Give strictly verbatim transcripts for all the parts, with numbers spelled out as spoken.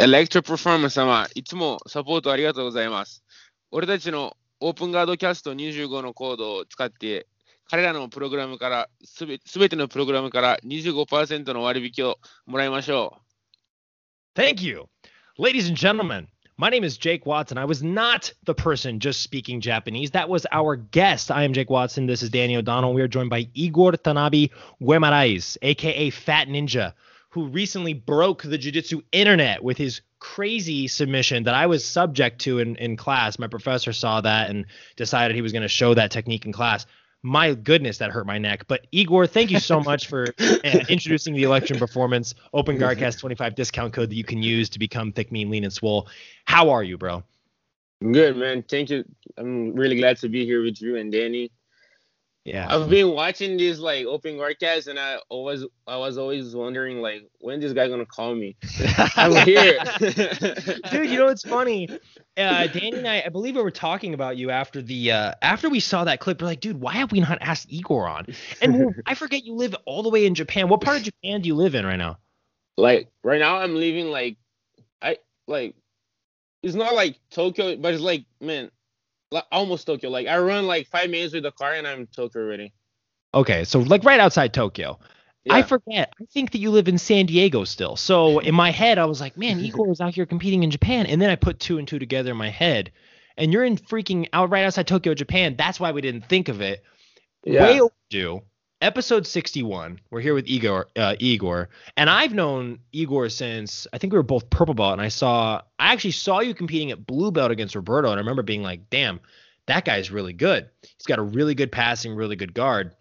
Electron performance様、いつもサポートありがとうございます。俺たちのオープンガードキャストにじゅうごのコードを使って、彼らのプログラムからすべ、すべてのプログラムから twenty-five percent の割引をもらいましょう。Thank you. Ladies and gentlemen, my name is Jake Watson. I was not the person just speaking Japanese. That was our guest. I am Jake Watson. This is Danny O'Donnell. We are joined by Igor Tanabe Guimaraes, a k a. Fat Ninja.Who recently broke the jiu-jitsu internet with his crazy submission that I was subject to in, in class. My professor saw that and decided he was going to show that technique in class. My goodness, that hurt my neck. But Igor, thank you so much for uh, introducing the Election Performance Open GuardCast twenty-five discount code that you can use to become thick, mean, lean, and swole. How are you, bro? I'm good, man. Thank you. I'm really glad to be here with you and Danny.Yeah, I've been watching these like open broadcasts, and I always, I was always wondering like when this guy gonna call me. I'm here, dude. You know it's funny, uh, Danny and I, I believe we were talking about you after the uh, after we saw that clip. We're like, dude, why have we not asked Igor on? And I forget you live all the way in Japan. What part of Japan do you live in right now? Like right now, I'm living like I like it's not like Tokyo, but it's like man.Like, almost Tokyo. Like I run like five minutes with the car and I'm in Tokyo already. Okay. So like right outside Tokyo. Yeah. I forget. I think that you live in San Diego still. So in my head, I was like, man, Igor was out here competing in Japan. And then I put two and two together in my head and you're in freaking out right outside Tokyo, Japan. That's why we didn't think of it. Yeah. Way overdue. Episode sixty-one. We're here with Igor, uh, Igor. And I've known Igor since I think we were both purple belt. And I saw I actually saw you competing at blue belt against Roberto. And I remember being like, damn, that guy's really good. He's got a really good passing, really good guard.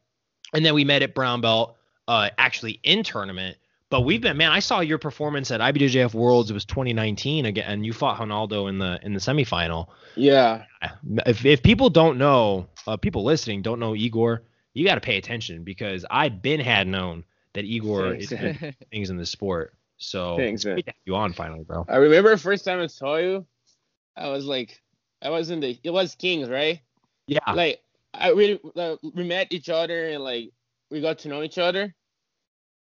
And then we met at brown belt uh, actually in tournament. But we've been, man, I saw your performance at I B J J F Worlds. It was twenty nineteen again. And you fought Ronaldo in the in the semifinal. Yeah. If, if people don't know, uh, people listening don't know Igor.You got to pay attention because I'd been had known that Igor Thanks. Is doing things in the sport. So Thanks, man. Great to have you on finally, bro. I remember the first time I saw you, I was like, I was in the, it was Kings, right? Yeah. Like I really, like, we met each other and like we got to know each other.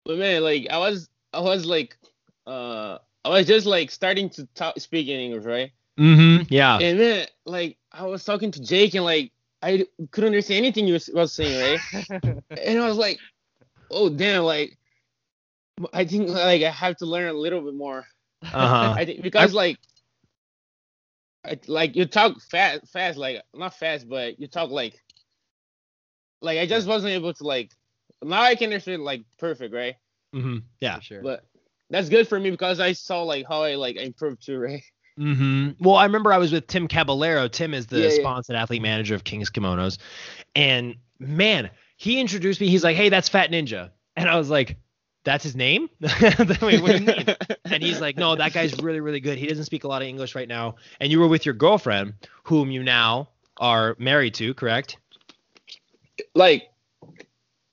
But man, like I was, I was like, uh, I was just like starting to talk, speak in English, right? Mm-hmm. Yeah. And then like I was talking to Jake and like,I couldn't understand anything you was saying, right? And I was like, oh, damn, like, I think, like, I have to learn a little bit more. Uh-huh. I think because, I, like, I, like, you talk fast, fast, like, not fast, but you talk, like, like, I just wasn't able to, like, now I can understand, like, perfect, right? Mm-hmm. Yeah, sure. But that's good for me because I saw, like, how I, like, improved too, right?Mm-hmm. Well, I remember I was with Tim Caballero. Tim is the yeah, sponsored yeah. athlete manager of King's Kimonos. And, man, he introduced me. He's like, hey, that's Fat Ninja. And I was like, that's his name? Wait, what do you mean? And he's like, no, that guy's really, really good. He doesn't speak a lot of English right now. And you were with your girlfriend, whom you now are married to, correct? Like,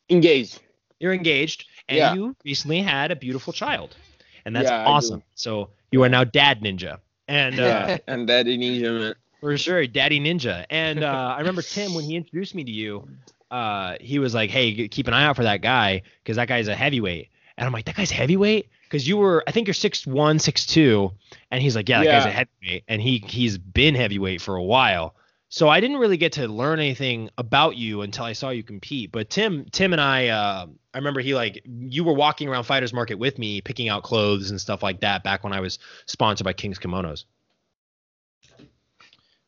engaged. You're engaged. And yeah. you recently had a beautiful child. And that's yeah, awesome. So you are now Dad Ninja.And, uh, yeah, and Daddy Ninja, man. For sure, Daddy Ninja. And uh, I remember Tim, when he introduced me to you, uh, he was like, hey, keep an eye out for that guy because that guy's a heavyweight. And I'm like, that guy's heavyweight? Because you were, I think you're six one, six two. And he's like, yeah, that yeah. guy's a heavyweight. And he, he's been heavyweight for a while. So I didn't really get to learn anything about you until I saw you compete. But Tim, Tim and I, uh, I remember he like you were walking around Fighters Market with me, picking out clothes and stuff like that back when I was sponsored by King's Kimonos.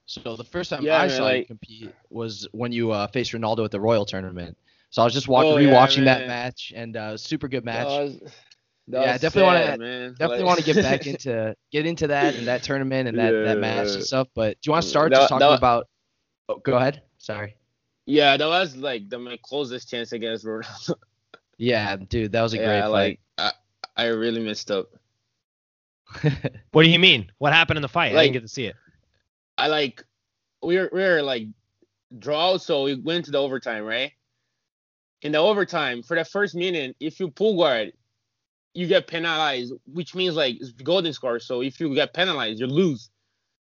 So the first time yeah, I man, saw like, you compete was when you uh, faced Ronaldo at the Royal Tournament. So I was just walking, oh, rewatching yeah, that match, and uh, super good match. That was, that yeah, definitely want to definitely like, want to get back into get into that and that tournament and that, yeah, that match and stuff. But do you want to start that, just talking that, about?Oh, go ahead. Sorry. Yeah, that was like the, my closest chance against Ronaldo. Yeah, dude, that was a yeah, great fight. Like, I, I really messed up. What do you mean? What happened in the fight? Like, I didn't get to see it. I like we were we were like draw, so we went to the overtime, right? In the overtime, for the first minute, if you pull guard, you get penalized, which means like it's golden score. So if you get penalized, you lose.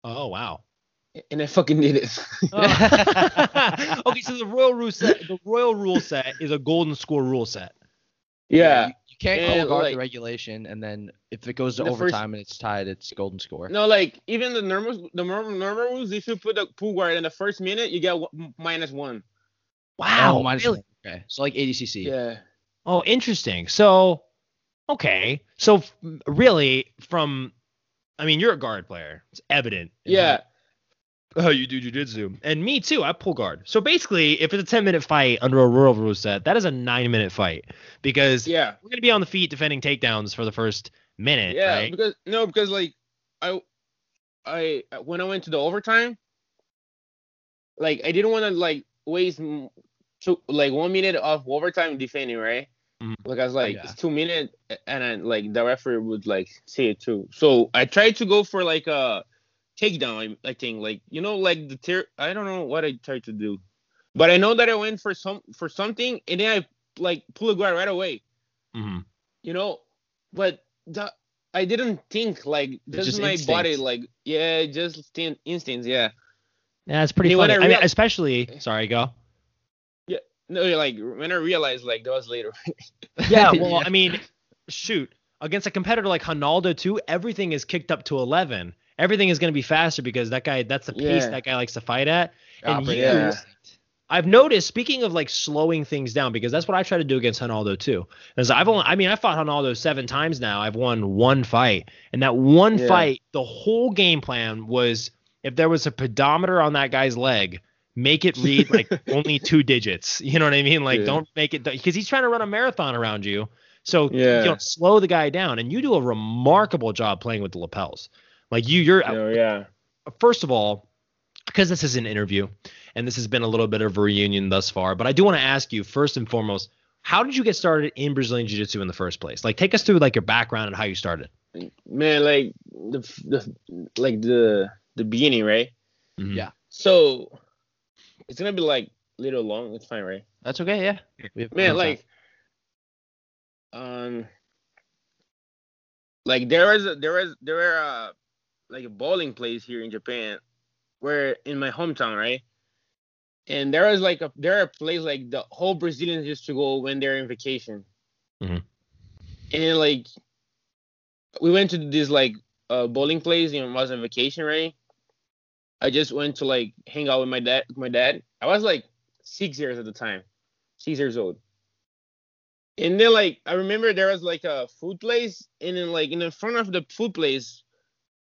Oh wow.And I fucking did it. Oh. Okay, so the royal rule set, the royal rule set is a golden score rule set. Yeah. You, you can't call a guard like, the regulation, and then if it goes to overtime first, and it's tied, it's golden score. No, like, even the normal, the normal, normal rules, if you put a pool guard in the first minute, you get w- minus one. Wow. Oh, minus really? One. Okay. So, like, A D C C. Yeah. Oh, interesting. So, okay. So, really, from, I mean, you're a guard player. It's evident. Yeah. Know? Oh, you do jiu-jitsu. And me, too. I pull guard. So, basically, if it's a ten-minute fight under a rural rule set, that is a nine-minute fight. Because yeah. we're going to be on the feet defending takedowns for the first minute, yeah, right? Because, no, because, like, I, I when I went to the overtime, like, I didn't want to, like, waste, two, like, one minute of overtime defending, right? Mm-hmm. Like, I was like, oh, yeah. it's two minutes, and, I, like, the referee would, like, see it, too. So, I tried to go for, like, a... takedown, I think, like, you know, like the ter- I don't know what I tried to do, but I know that I went for some for something, and then I like pull a guard right away, mm-hmm. you know. But the, I didn't think like this is my instincts. Body, like yeah, just instincts, yeah. Yeah, it's pretty funny. I, real- I mean, especially sorry, go. Yeah, no, like when I realized like that was later. yeah, well, yeah. I mean, shoot, against a competitor like Ronaldo too, everything is kicked up to eleven. Everything is going to be faster because that guy, that's the pace yeah. that guy likes to fight at. And oh, you, yeah. I've noticed, speaking of like slowing things down, because that's what I try to do against Ronaldo too. As I've only, I mean, I fought Ronaldo seven times now. I've won one fight. And that one yeah. fight, the whole game plan was if there was a pedometer on that guy's leg, make it read like only two digits. You know what I mean? Like yeah. don't make it, because he's trying to run a marathon around you. So yeah. you know, slow the guy down. And you do a remarkable job playing with the lapels. Like you, you're oh, yeah. first of all, because this is an interview and this has been a little bit of a reunion thus far. But I do want to ask you first and foremost, how did you get started in Brazilian Jiu-Jitsu in the first place? Like, take us through like your background and how you started. Man, like the, the like the the beginning, right? Mm-hmm. Yeah. So it's gonna be like a little long. It's fine, right? That's okay. Yeah. We have Man, like time. um, like there was a, there was there were uh. like a bowling place here in Japan, where in my hometown, right? And there was like a there are place like the whole Brazilians used to go when they're in vacation, mm-hmm. and like we went to this like uh, bowling place and I was on vacation, right? I just went to like hang out with my dad. My dad, I was like six years at the time, six years old. And then like I remember there was like a food place, and then like in the front of the food place.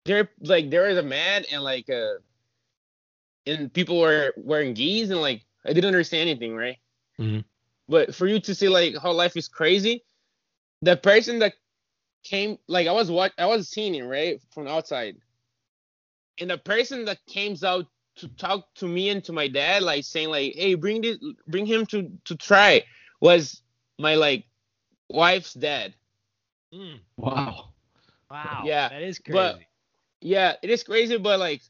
There, like, there was a man and, like, uh, and people were wearing gis, and, like, I didn't understand anything, right? Mm-hmm. But for you to see, like, how life is crazy, the person that came, like, I was watch, I was seeing it, right, from outside. And the person that came out to talk to me and to my dad, like, saying, like, hey, bring this, bring him to, to try, was my, like, wife's dad. Mm. Wow. Wow. Yeah. That is crazy. But, yeah, it is crazy, but like,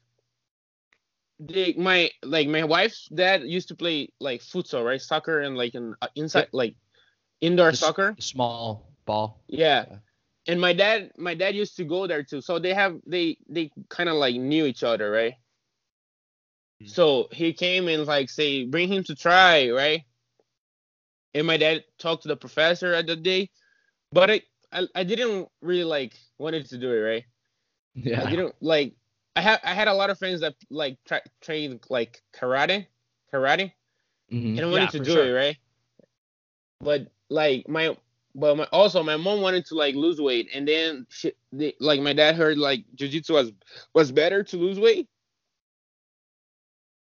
they, my like my wife's dad used to play like futsal, right, soccer, and like an uh, inside like indoor the soccer, s- small ball. Yeah. yeah, and my dad, my dad used to go there too, so they have they they kind of like knew each other, right? Mm-hmm. So he came and like say, bring him to try, right? And my dad talked to the professor at the day, but I I, I didn't really like wanted to do it, right? Yeah, I didn't like. I had I had a lot of friends that like tra- trained like karate, karate, mm-hmm. and I wanted yeah, to do sure. it, right? But like my, but my, also my mom wanted to like lose weight, and then she, they, like my dad heard like jiu-jitsu was was better to lose weight,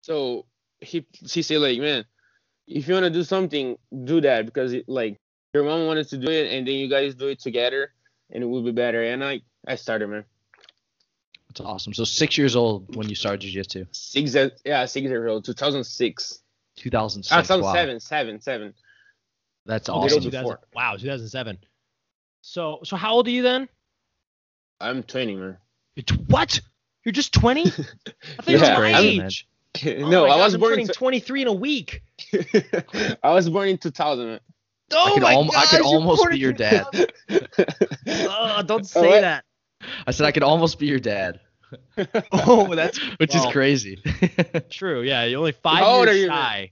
so he she said like, man, if you want to do something, do that, because it, like your mom wanted to do it, and then you guys do it together, and it will be better. And I I started, man. That's awesome. So six years old when you started jiu-jitsu. Six, yeah, six years old. two thousand six two thousand six Ah, two thousand seven wow. seven, seven. That's awesome. two thousand, wow, two thousand seven So, so how old are you then? I'm twenty, man. You're t- what? You're just twenty? I think yeah, it's my age. Oh no, my I was God, born in t- twenty-three in a week. I was born in two thousand, man. Oh I could, my al- gosh, I could almost be your dad. Oh, don't say right. that. I said I could almost be your dad. Oh, that's which well, is crazy. True, yeah. You're only five years shy.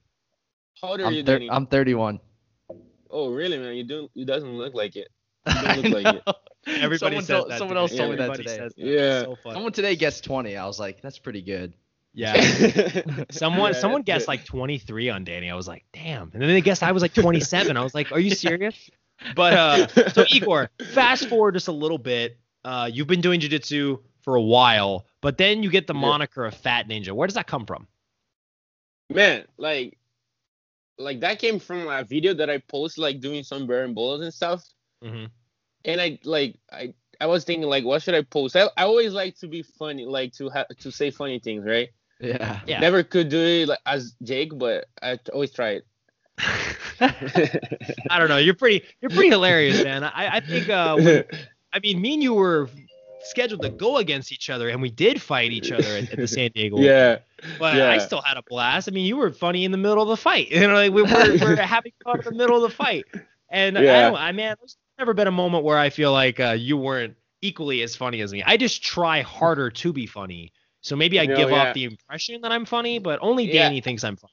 How old are you? How old are I'm you? Thir- I'm thirty-one oh, really, man? You don't. It doesn't look like it. You don't look like it. Everybody someone says told, that. Someone today. else told yeah, me that today. That. Yeah. So someone today guessed twenty. I was like, that's pretty good. Yeah. Someone yeah, someone guessed it. like twenty-three on Danny. I was like, damn. And then they guessed I was like twenty-seven. I was like, are you serious? But uh, so Igor, fast forward just a little bit. Uh, you've been doing jiu-jitsu for a while, but then you get the yeah. moniker of Fat Ninja. Where does that come from? Man, like, like that came from a video that I posted, like doing some bearing bullets and stuff. Mm-hmm. And I like I, I was thinking like, what should I post? I, I always like to be funny, like to ha- to say funny things, right? Yeah. yeah. Never could do it like, as Jake, but I always try it. I don't know. You're pretty you're pretty hilarious, man. I I think uh, when, I mean, me and you were scheduled to go against each other, and we did fight each other at, at the San Diego. Yeah. But yeah. I still had a blast. I mean, you were funny in the middle of the fight. You know, like we were, we were having fun in the middle of the fight. And yeah. I don't, I man, there's never been a moment where I feel like uh, you weren't equally as funny as me. I just try harder to be funny. So maybe I no, give yeah. off the impression that I'm funny, but only Danny yeah. thinks I'm funny.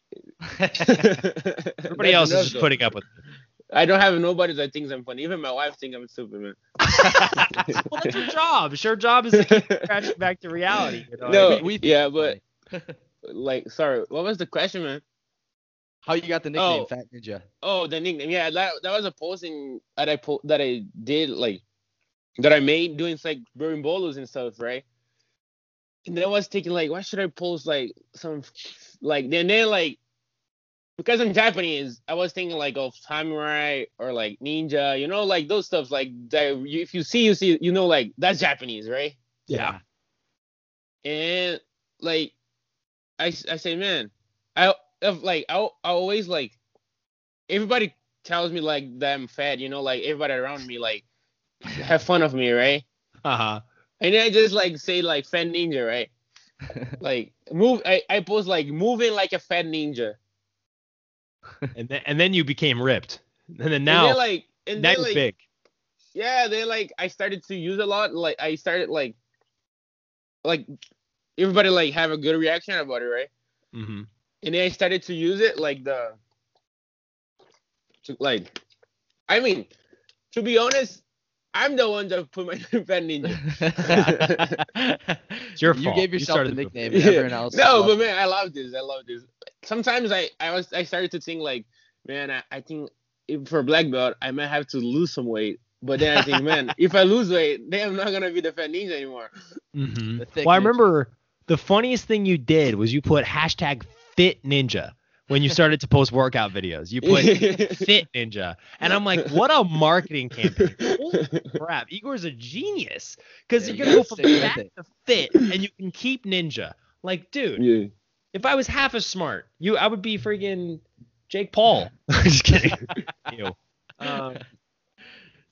Everybody else is just putting up with me. I don't have nobody that thinks I'm funny. Even my wife thinks I'm stupid, man. Well, that's your job. Your job is to keep crashing back to reality. You know? No, I mean, we, yeah, but like, sorry, what was the question, man? How you got the nickname oh, Fat Ninja? Oh, the nickname. Yeah, that that was a posting that I po- that I did, like, that I made doing like burning bolos and stuff, right? And then I was thinking, like, why should I post like some, like, then then like. Because I'm Japanese, I was thinking like of samurai or like ninja, you know, like those stuffs like that. You, if you see, you see, you know, like that's Japanese, right? Yeah. And like, I, I say, man, I if, like I, I always like everybody tells me like that I'm fat, you know, like everybody around me like have fun of me, right? Uh huh. And then I just like say like Fat Ninja, right? Like move, I I post like moving like a fat ninja. and then and then you became ripped, and then now and like and now you're like, big. Yeah, they like I started to use a lot. Like I started like like everybody like have a good reaction about it, right? Mm-hmm. And then I started to use it like the to, like I mean to be honest, I'm the one that put my name Fat Ninja. It's your fault. You gave yourself you the nickname. Yeah. Everyone else no, but man, I love this. I love this. Sometimes I, I was I started to think like, man, I, I think if for black belt I might have to lose some weight. But then I think, man, if I lose weight, then I'm not gonna be the Fat Ninja anymore. Mm-hmm. Well, I remember the funniest thing you did was you put hashtag Fit Ninja when you started to post workout videos. You put Fit Ninja, and I'm like, what a marketing campaign! Holy crap, Igor's a genius because yeah, you're gonna go from fat to fit, and you can keep Ninja. Like, dude. Yeah. If I was half as smart, you, I would be friggin' Jake Paul. Just kidding. You. Um,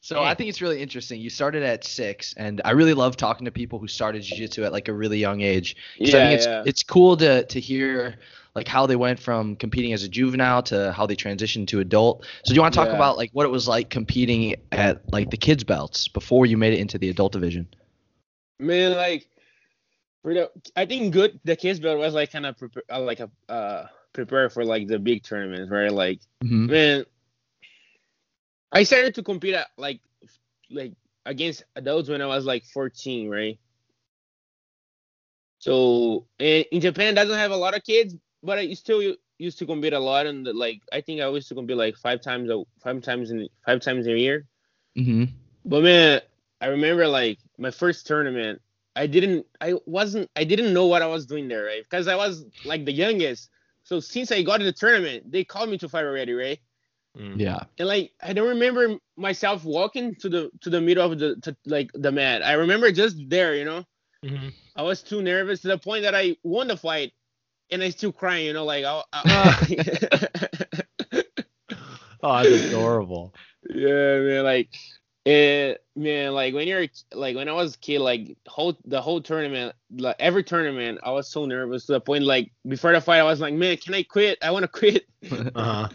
so yeah. I think it's really interesting. You started at six, and I really love talking to people who started jiu-jitsu at like a really young age. Yeah, I think it's, yeah. it's cool to to hear like how they went from competing as a juvenile to how they transitioned to adult. So do you want to talk yeah. about like what it was like competing at like the kids belts before you made it into the adult division? Man, like. I think good the kids belt was like kind of prepare, like a uh prepare for like the big tournaments, right? Like mm-hmm. man, I started to compete at, like like against adults when I was like fourteen, right? So and in Japan it doesn't have a lot of kids, but I still used to compete a lot, and like I think I used to compete like five times a five times in five times a year. Mm-hmm. But man, I remember like my first tournament. I didn't, I wasn't, I didn't know what I was doing there, right? Because I was like the youngest. So since I got to the tournament, they called me to fight already, right? Mm. Yeah. And like, I don't remember myself walking to the to the middle of the to, like the mat. I remember just there, you know. Mm-hmm. I was too nervous to the point that I won the fight, and I still crying, you know, like. I, I, oh, that's adorable. Yeah, man, like. It, man, like when you're like when I was a kid, like whole the whole tournament, like every tournament, I was so nervous to the point like before the fight, I was like, man, can I quit? I want to quit. Uh-huh.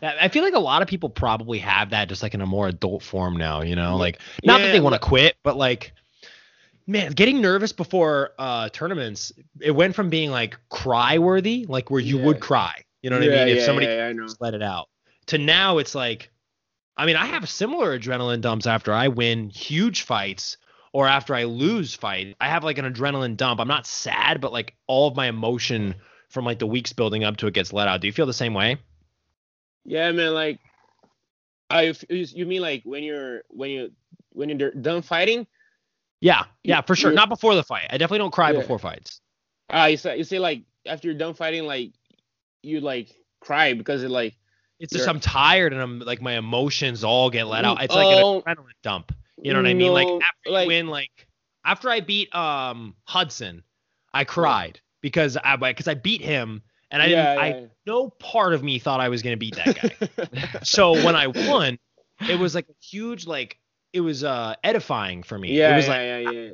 That, I feel like a lot of people probably have that just like in a more adult form now, you know, like not yeah, that they want to quit, but like, man, getting nervous before uh tournaments, it went from being like cry worthy, like where you yeah. would cry, you know what yeah, I mean? If yeah, somebody yeah, yeah, I know. Just let it out to now it's like. I mean, I have similar adrenaline dumps after I win huge fights or after I lose fight. I have like an adrenaline dump. I'm not sad, but like all of my emotion from like the weeks building up to it gets let out. Do you feel the same way? Yeah, man. Like, I you mean like when you're when you when you're done fighting? Yeah, yeah, for sure. Not before the fight. I definitely don't cry yeah. before fights. Ah, uh, you say you say like after you're done fighting, like you like cry because it like. It's just I'm tired and I'm like my emotions all get let out. It's like oh, an adrenaline dump. You know what no, I mean? Like after like, I win, like after I beat um Hudson, I cried because I because I beat him and I yeah, didn't. Yeah. I no part of me thought I was gonna beat that guy. So when I won, it was like a huge like it was uh edifying for me. Yeah, it was yeah, like, yeah, yeah.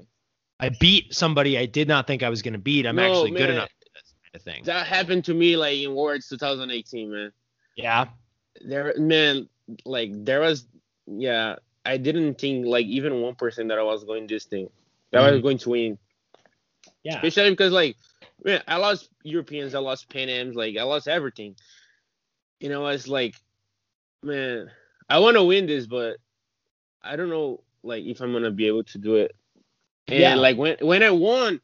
I, I beat somebody I did not think I was gonna beat. I'm no, actually man, good enough for this kind of thing. That happened to me like in Worlds twenty eighteen, man. Yeah, there, man, like there was, yeah, I didn't think like even one percent that I was going this thing, that mm-hmm. I was going to win. Yeah, especially because like, man, I lost Europeans, I lost Pan Ams, like I lost everything. You know, it's like, man, I want to win this, but I don't know like if I'm gonna be able to do it. And yeah. like when when I won,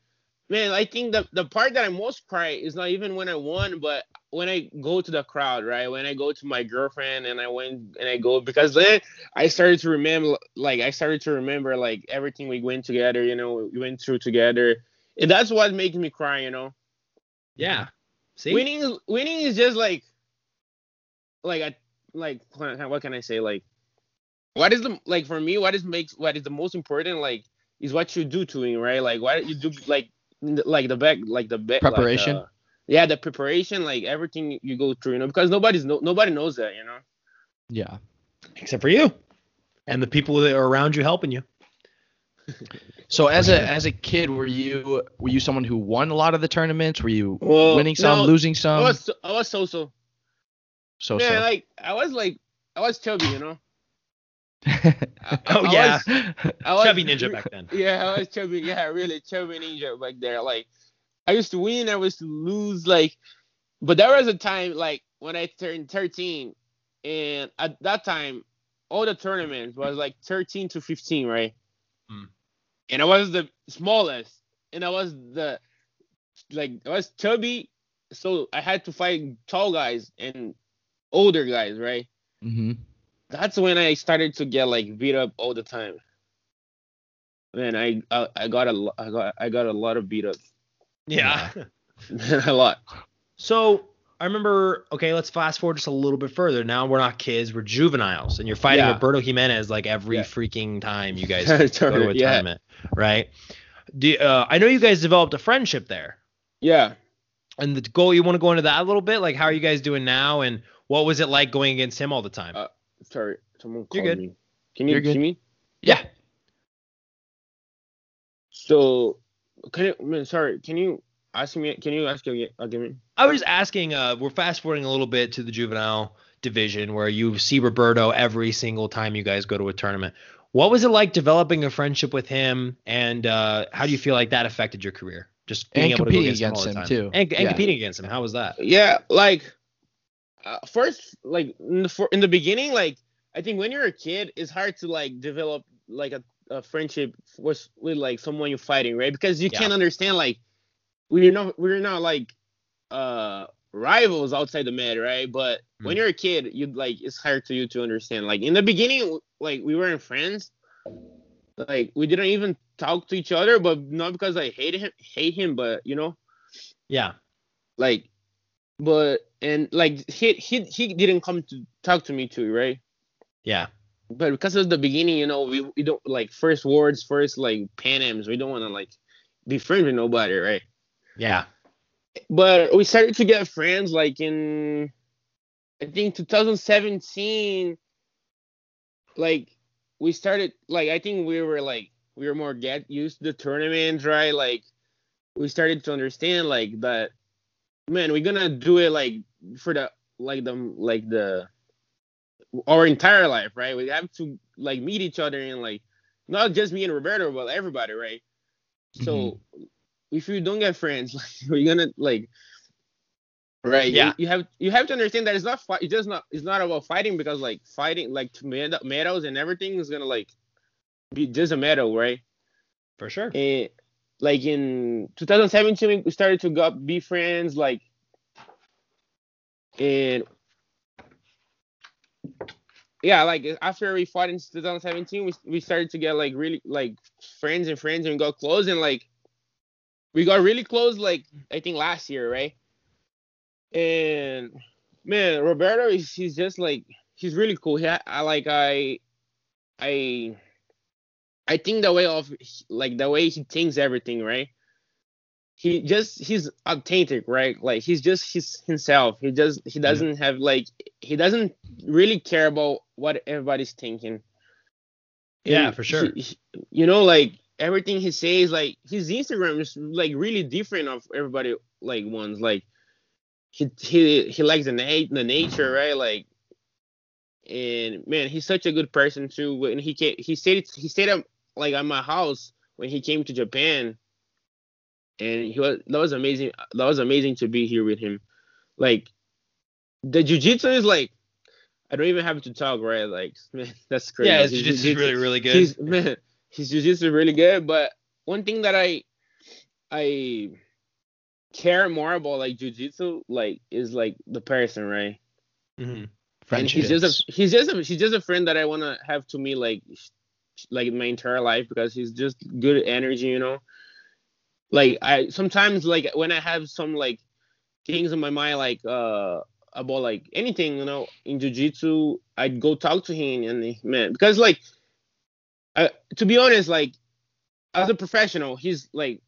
man, I think the the part that I most cry is not even when I won, but when I go to the crowd, right? When I go to my girlfriend and I went and I go, because then I started to remember, like, I started to remember, like, everything we went together, you know, we went through together. And that's what makes me cry, you know? Yeah. See? Winning, winning is just like, like, I, like, what can I say? Like, what is the, like, for me, what is makes, what is the most important, like, is what you do to win, right? Like, what you do, like, like the back, like the back. Preparation. Like, uh, Yeah, the preparation, like everything you go through, you know, because nobody's no, nobody knows that, you know. Yeah, except for you, and the people that are around you helping you. So as a as a kid, were you were you someone who won a lot of the tournaments? Were you well, winning some, no, losing some? I was I was so so. So so. Yeah, like I was like I was chubby, you know. I, oh I yeah, was, I was, chubby ninja back then. Yeah, I was chubby. Yeah, really chubby ninja back there, like. I used to win, I used to lose, like, but there was a time, like, when I turned thirteen, and at that time, all the tournaments was, like, thirteen to fifteen, right? Mm. And I was the smallest, and I was the, like, I was chubby, so I had to fight tall guys and older guys, right? Mm-hmm. That's when I started to get, like, beat up all the time. Man, I, I, I got a, I got, I got a lot of beat ups. Yeah, a lot. So I remember, okay, let's fast forward just a little bit further. Now we're not kids, we're juveniles, and you're fighting yeah. Roberto Jimenez like every yeah. freaking time you guys go to a yeah. tournament, right? Do, uh, I know you guys developed a friendship there. Yeah. And the goal, you want to go into that a little bit? Like, how are you guys doing now, and what was it like going against him all the time? Uh, sorry, someone called you're good. me. Can you see me? Yeah. So... Can you, man, sorry, can you ask me? Can you ask me again? I was asking. Uh, we're fast forwarding a little bit to the juvenile division, where you see Roberto every single time you guys go to a tournament. What was it like developing a friendship with him, and uh, how do you feel like that affected your career? Just being and able to go against, against him, all the him time. too, and, and yeah. competing against him. How was that? Yeah, like uh, first, like in the, for, in the beginning, like I think when you're a kid, it's hard to like develop like a. A friendship was with like someone you're fighting, right? Because you yeah. can't understand, like we're not we're not like uh rivals outside the mat, right? But mm. when you're a kid, you like it's hard to you to understand. Like in the beginning, like we weren't friends, like we didn't even talk to each other, but not because I hate him, hate him, but you know, yeah, like, but and like he he he didn't come to talk to me too, right? Yeah. But because of the beginning, you know, we, we don't, like, first words, first, like, Pan Ams. We don't want to, like, be friends with nobody, right? Yeah. But we started to get friends, like, in, I think, twenty seventeen. Like, we started, like, I think we were, like, we were more get used to the tournament, right? Like, we started to understand, like, that, man, we're going to do it, like, for the, like, the, like, the. Our entire life, right? We have to like meet each other and like not just me and Roberto, but everybody, right? Mm-hmm. So if you don't get friends, like, we're gonna like Right. Yeah. You, you have you have to understand that it's not it's just not it's not about fighting, because like fighting like medals and everything is gonna like be just a medal, right? For sure. And like in twenty seventeen, we started to go be friends, like, and yeah, like after we fought in twenty seventeen, we we started to get like really like friends and friends and got close, and like we got really close, like I think last year, right? And man, Roberto is he's just like he's really cool. He, I like I I I think the way of like the way he thinks everything, right? He just he's authentic, right? Like he's just he's himself. He just he doesn't have like he doesn't really care about what everybody's thinking. Yeah, and for sure. He, he, you know, like everything he says, like his Instagram is like really different of everybody like ones like. He he he likes the, na- the nature, right? Like, and man, he's such a good person too. When he came, he stayed he stayed up like at my house when he came to Japan, and he was that was amazing. That was amazing to be here with him. Like, the jiu-jitsu is like, I don't even have to talk, right? Like, man, that's crazy. Yeah, his jiu-jitsu is really really good. His, man, his jiu-jitsu is really good. But one thing that I I care more about like jiu-jitsu like is like the person, right? Mm-hmm. Friendship. He's just a he's just a, he's just a friend that I want to have to meet like like my entire life, because he's just good energy, you know. Like I sometimes like when I have some like things in my mind like uh about like anything, you know, in jiu-jitsu, I'd go talk to him, and man, because like I, to be honest, like as a professional, he's like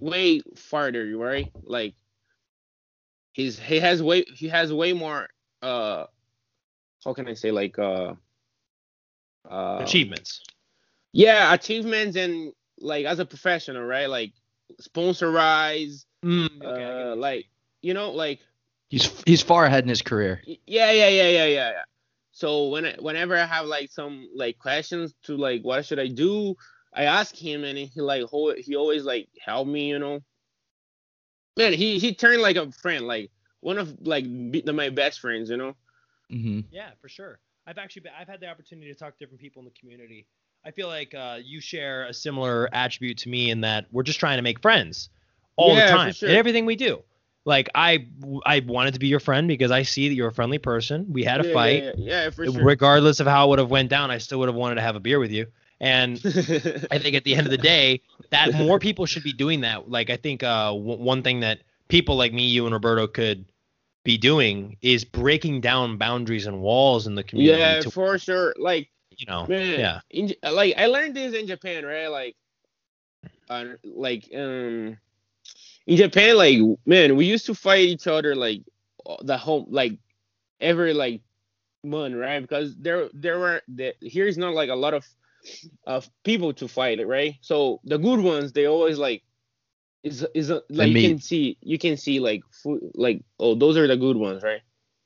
way farther, right? Like he's he has way he has way more uh how can I say like uh, uh achievements yeah achievements and like as a professional, right? Like sponsorize mm, okay, uh, like you know like he's he's far ahead in his career. Yeah yeah yeah yeah yeah, yeah. So when I, whenever I have like some like questions to like what should I do, I asked him, and he like he always like helped me, you know. Man, he, he turned like a friend, like one of like be, my best friends, you know. Mm-hmm. Yeah, for sure. I've actually been, I've had the opportunity to talk to different people in the community. I feel like uh, you share a similar attribute to me in that we're just trying to make friends all yeah, the time, for sure. In everything we do. Like I I wanted to be your friend because I see that you're a friendly person. We had a yeah, fight. Yeah, yeah. yeah for sure. Regardless of how it would have went down, I still would have wanted to have a beer with you. And I think at the end of the day, that more people should be doing that. Like, I think uh, w- one thing that people like me, you, and Roberto could be doing is breaking down boundaries and walls in the community. Yeah, to, for sure. Like, you know, man, yeah. In, like, I learned this in Japan, right? Like, uh, like um, in Japan, like, man, we used to fight each other, like, the whole, like, every, like, month, right? Because there, there were, the, here's not, like, a lot of, of people to fight it, right? So the good ones, they always like is is like I mean, you can see you can see like like oh, those are the good ones, right?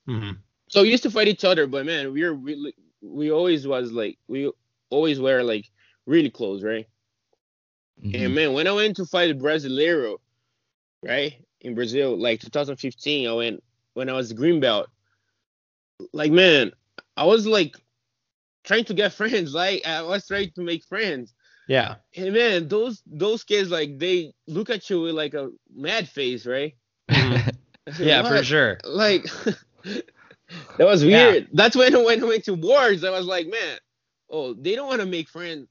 Mm-hmm. So we used to fight each other, but man, we were really, we always was like we always were like really close, right? Mm-hmm. And man, when I went to fight Brasileiro, right, in Brazil, like twenty fifteen, I went when I was green belt. Like man, I was like. trying to get friends, like I was trying to make friends. Yeah. And man, those those kids, like they look at you with like a mad face, right? Yeah, what? For sure. Like that was weird. Yeah. That's when when I went to Worlds, I was like, man, oh, they don't want to make friends.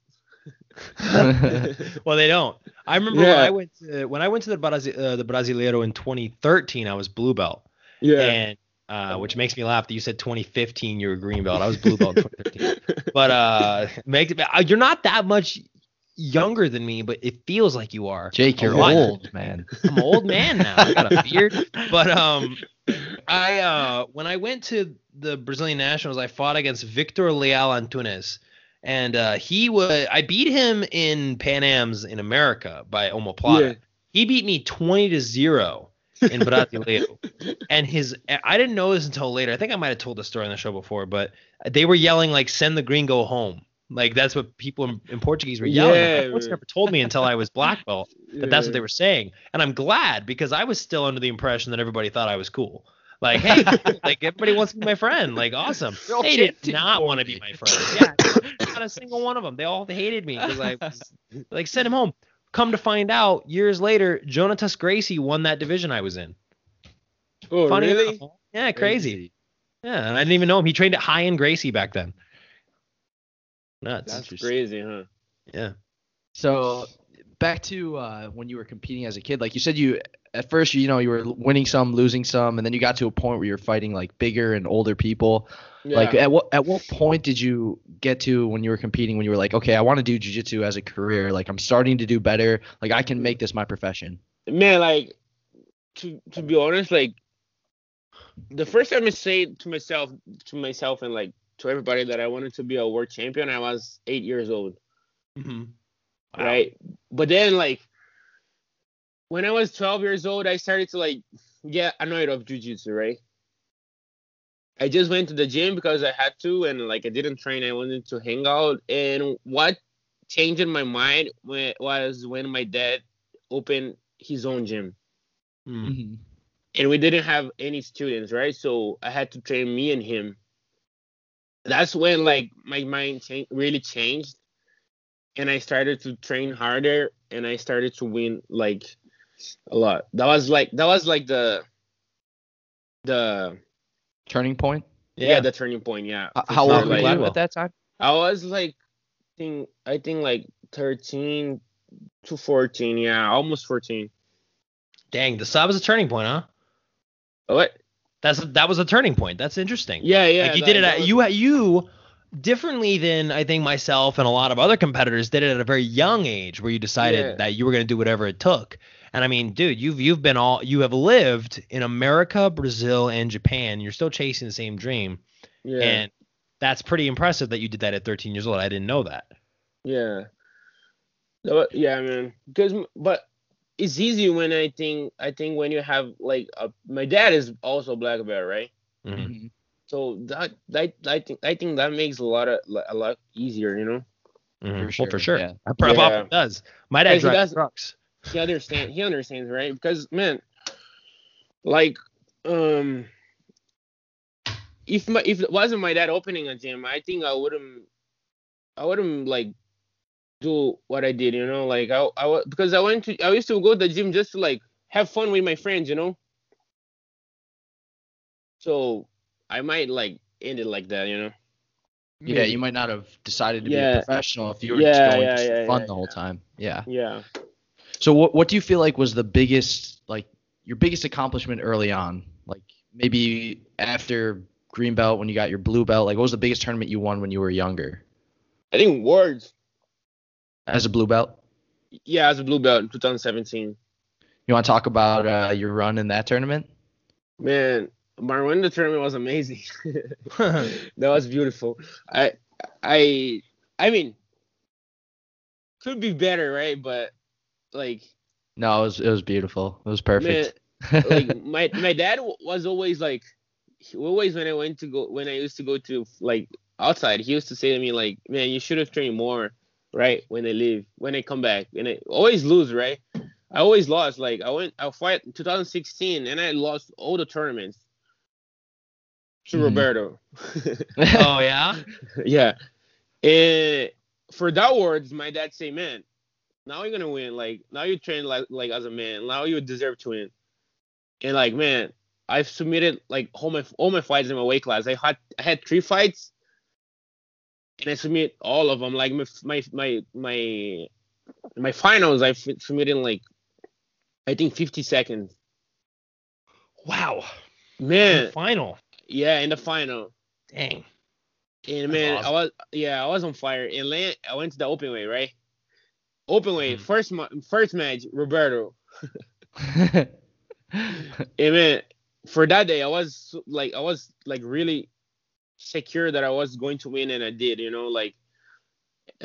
Well, they don't. I remember yeah. when I went to, when I went to the Brazi- uh, the Brasileiro in twenty thirteen. I was blue belt. Yeah. And Uh, which makes me laugh that you said twenty fifteen you were green belt. I was blue belt in twenty fifteen. But uh, make it, you're not that much younger than me, but it feels like you are. Jake, you're old, man. I'm an old man now. I got a beard. But um, I uh, when I went to the Brazilian Nationals, I fought against Victor Leal Antunes, and uh, he was I beat him in Pan Ams in America by omoplata. Yeah. He beat me twenty to zero. In Brasileiro. And his I didn't know this until later. I think I might have told the story on the show before, but they were yelling like, send the gringo home Like, that's what people in, in Portuguese were yelling. Yeah, my coach never told me until I was black belt that yeah. that's what they were saying. And I'm glad, because I was still under the impression that everybody thought I was cool. Like, hey, like, everybody wants to be my friend. Like, awesome. They, they did not want to be my friend. Yeah, not a single one of them. They all hated me because I was like, send him home. Come to find out, years later, Jonatas Gracie won that division I was in. Oh, Funny really? Enough. Yeah, crazy. crazy. Yeah, and I didn't even know him. He trained at High-End Gracie back then. Nuts. That's crazy, huh? Yeah. So back to uh, when you were competing as a kid, like you said, you at first, you know, you were winning some, losing some, and then you got to a point where you're fighting like bigger and older people. Yeah. Like at what at what point did you get to when you were competing when you were like, okay, I want to do jiu-jitsu as a career. Like, I'm starting to do better. Like, I can make this my profession. Man, like to to be honest, like the first time I said to myself to myself and like to everybody that I wanted to be a world champion, I was eight years old. Mm-hmm. Wow. Right. But then, like, when I was twelve years old, I started to, like, get annoyed of jiu-jitsu, right? I just went to the gym because I had to, and, like, I didn't train. I wanted to hang out. And what changed in my mind was when my dad opened his own gym. Mm-hmm. And we didn't have any students, right? So I had to train me and him. That's when, like, my mind cha- really changed, and I started to train harder, and I started to win, like, a lot. That was, like, that was like the the turning point? Yeah, yeah. the turning point, yeah. Uh, how old were you at that time? I was, like, think, I think, like, thirteen to fourteen, yeah, almost fourteen. Dang, the that was a turning point, huh? What? That's that was a turning point. That's interesting. Yeah, yeah. Like you that, did it at, was... you you differently than I think myself and a lot of other competitors did it at a very young age where you decided yeah. that you were going to do whatever it took. And I mean, dude, you've you've been all you have lived in America, Brazil, and Japan. You're still chasing the same dream. Yeah. And that's pretty impressive that you did that at thirteen years old. I didn't know that. Yeah. Yeah, man. Because but. It's easy when I think I think when you have like a, my dad is also black belt, right? Mm-hmm. So that, that I think I think that makes a lot of a lot easier, you know. Mm-hmm. For sure. Well, for sure, yeah. That probably yeah. does. My dad drives trucks. He understands. He understands, right? Because man, like, um, if my if it wasn't my dad opening a gym, I think I wouldn't. I wouldn't like. do what I did, you know, like I, I, because I went to, I used to go to the gym just to like have fun with my friends, you know. So I might like end it like that, you know. Yeah, you might not have decided to yeah. be a professional if you were yeah, just going yeah, just for yeah, fun yeah, the whole yeah. time. Yeah. Yeah. So what what do you feel like was the biggest, like your biggest accomplishment early on? Like maybe after green belt when you got your blue belt, like what was the biggest tournament you won when you were younger? I think Worlds. As a blue belt? Yeah, as a blue belt in twenty seventeen. You want to talk about uh, your run in that tournament? Man, my run in the tournament was amazing. That was beautiful. I, I, I mean, could be better, right? But like. No, it was it was beautiful. It was perfect. Man, like my my dad was always like, he always when I went to go when I used to go to like outside, he used to say to me like, man, you should have trained more. Right, when they leave, when they come back, and I always lose, right? I always lost. Like I went, I fought in twenty sixteen, and I lost all the tournaments to mm. Roberto. Oh yeah, yeah. And for that words, my dad say, "Man, now you're gonna win. Like now you train like like as a man. Now you deserve to win." And like man, I've submitted like all my all my fights in my weight class. I had I had three fights. And I submit all of them. Like my my my my, my finals, I f- submit in like I think fifty seconds. Wow, man! In the final. Yeah, in the final. Dang. And man, awesome. I was yeah, I was on fire. And land, I went to the open weight, right? Open weight, mm-hmm. first ma- first match, Roberto. And man, for that day, I was like, I was like really. Secure that I was going to win, and I did, you know, like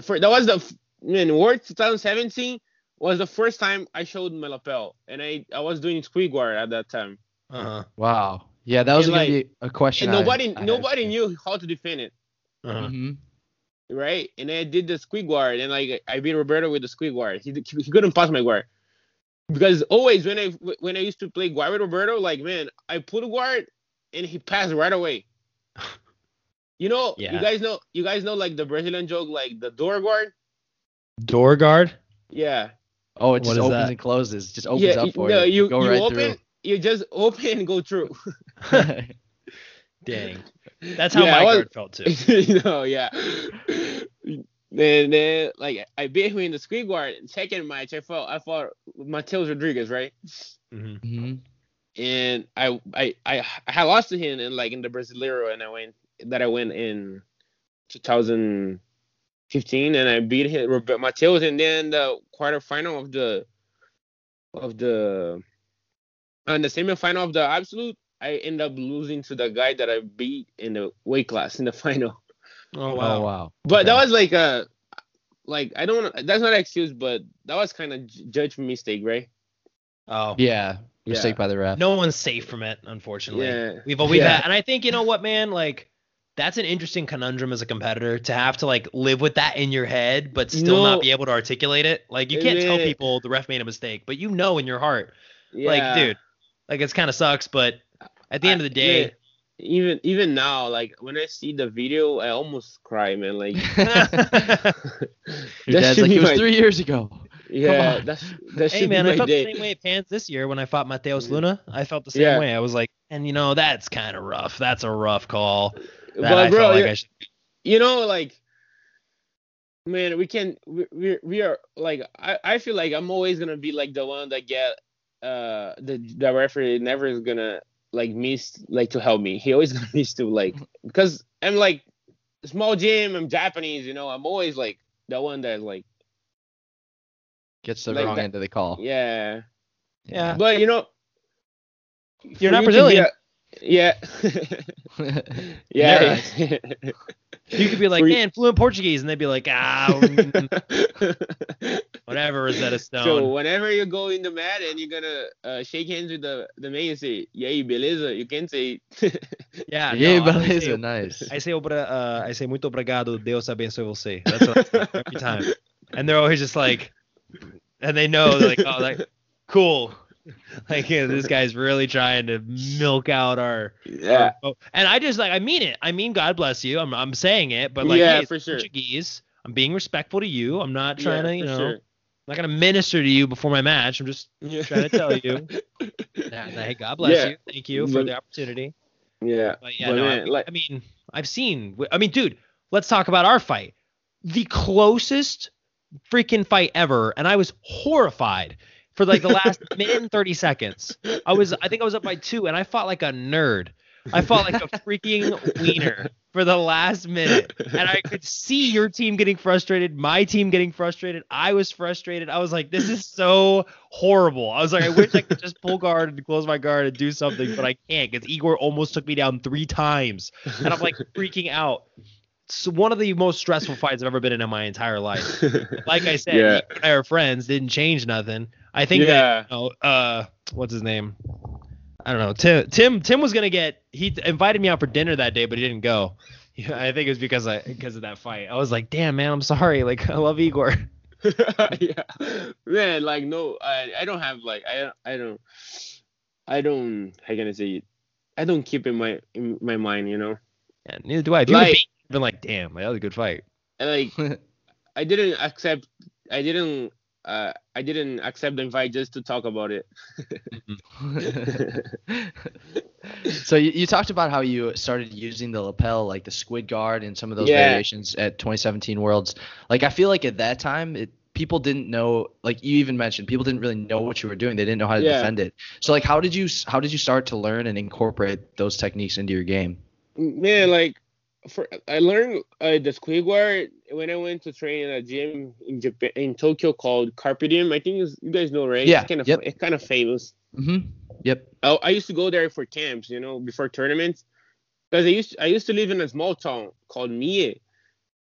for that was the man World twenty seventeen was the first time I showed my lapel, and I I was doing squid guard at that time. Uh-huh. Wow. Yeah, that was and gonna like, be a question. And nobody I, I nobody knew how to defend it. Uh-huh. Mm-hmm. right? And I did the squid guard, and like I beat Roberto with the squid guard. He he couldn't pass my guard. Because always when I when I used to play guard with Roberto, like, man, I put a guard and he passed right away. You know, yeah. you guys know, you guys know, like the Brazilian joke, like the door guard. Door guard? Yeah. Oh, it what just opens that? and closes. It just opens yeah, up for no, you. You, go you right open, through. You just open and go through. Dang. That's how yeah, my was, guard felt too. You know, yeah. And then, like, I beat him in the squid guard. Second match, I fought, I fought Matheus Rodrigues, right? Mm-hmm. And I, I, I, I lost to him in like in the Brasileiro, and I went that I went in two thousand fifteen, and I beat him, Robert Matheus, and then the quarterfinal of the, of the, and the semifinal of the absolute, I ended up losing to the guy that I beat in the weight class in the final. Oh wow! Oh, wow. But okay. that was like a, like I don't. That's not an excuse, but that was kind of judgment mistake, right? Oh yeah, mistake yeah. by the ref. No one's safe from it, unfortunately. Yeah. We've we've yeah. had, and I think you know what, man, like. That's an interesting conundrum as a competitor to have to like live with that in your head, but still no. not be able to articulate it. Like you can't yeah. tell people the ref made a mistake, but you know in your heart, yeah. like dude, like it's kind of sucks. But at the I, end of the day, yeah. even even now, like when I see the video, I almost cry, man. Like your dad's like it was my... three years ago. Yeah, that's that hey man, I felt day. the same way at Pans this year when I fought Mateus Luna. I felt the same yeah. way. I was like, and you know that's kind of rough. That's a rough call. That but I bro, like I should... you know, like, man, we can, we, we, we are like, I, I feel like I'm always gonna be like the one that get, uh, the the referee never is gonna like miss like to help me. He always gonna miss to like, because I'm like small gym, I'm Japanese, you know, I'm always like the one that like gets the like wrong that, end of the call. Yeah, yeah. But you know, you're not you Brazilian. Yeah. yeah. You could be like, man, fluent Portuguese, and they'd be like, ah, whatever, Rosetta Stone. So whenever you go in the mat and you're gonna uh, shake hands with the the man, you say, "Yay, beleza." You can say, "Yeah, yay, no, beleza." Say, nice. I say, uh, I say, "Muito obrigado, Deus abençoe você." That's what I say every time. And they're always just like, and they know, they're like, oh, like, cool. Like yeah, this guy's really trying to milk out our yeah. Our, and I just like I mean it. I mean God bless you. I'm I'm saying it, but like yeah, hey, for sure. Portuguese. I'm being respectful to you. I'm not trying yeah, to you know. Sure. I'm not gonna minister to you before my match. I'm just yeah. trying to tell you. nah, nah, hey, God bless yeah. you. Thank you for but, the opportunity. Yeah. But yeah, but no, man, I, like, I mean, I've seen. I mean, dude, let's talk about our fight. The closest freaking fight ever, and I was horrified. For like the last minute and thirty seconds. I was, I think I was up by two, and I fought like a nerd. I fought like a freaking wiener for the last minute. And I could see your team getting frustrated, my team getting frustrated. I was frustrated. I was like, this is so horrible. I was like, I wish I could just pull guard and close my guard and do something, but I can't because Igor almost took me down three times. And I'm like freaking out. It's one of the most stressful fights I've ever been in in my entire life. Like I said, yeah. Igor and I are friends, didn't change nothing. I think yeah. that you know, uh, what's his name? I don't know. Tim Tim Tim was gonna get. He invited me out for dinner that day, but he didn't go. Yeah, I think it was because I because of that fight. I was like, damn man, I'm sorry. Like I love Igor. yeah, man. Like no, I I don't have like I I don't I don't how can I say it? I don't keep in my in my mind, you know. Yeah, neither do I. If like I've been like, damn, like, that was a good fight. Like I didn't accept. I didn't. Uh, I didn't accept the invite just to talk about it. So you, you talked about how you started using the lapel, like the squid guard and some of those yeah. variations at twenty seventeen Worlds. Like I feel like at that time, it, people didn't know. Like you even mentioned, people didn't really know what you were doing. They didn't know how to yeah. defend it. So like, how did you how did you start to learn and incorporate those techniques into your game? Man, like for I learned uh, the squid guard. When I went to train in a gym in Japan, in Tokyo called Carpe Diem, I think you guys know, right? Yeah. It's kind of, yep. it's kind of famous. Mm-hmm. Yep. I, I used to go there for camps, you know, before tournaments. Because I used to, I used to live in a small town called Mie.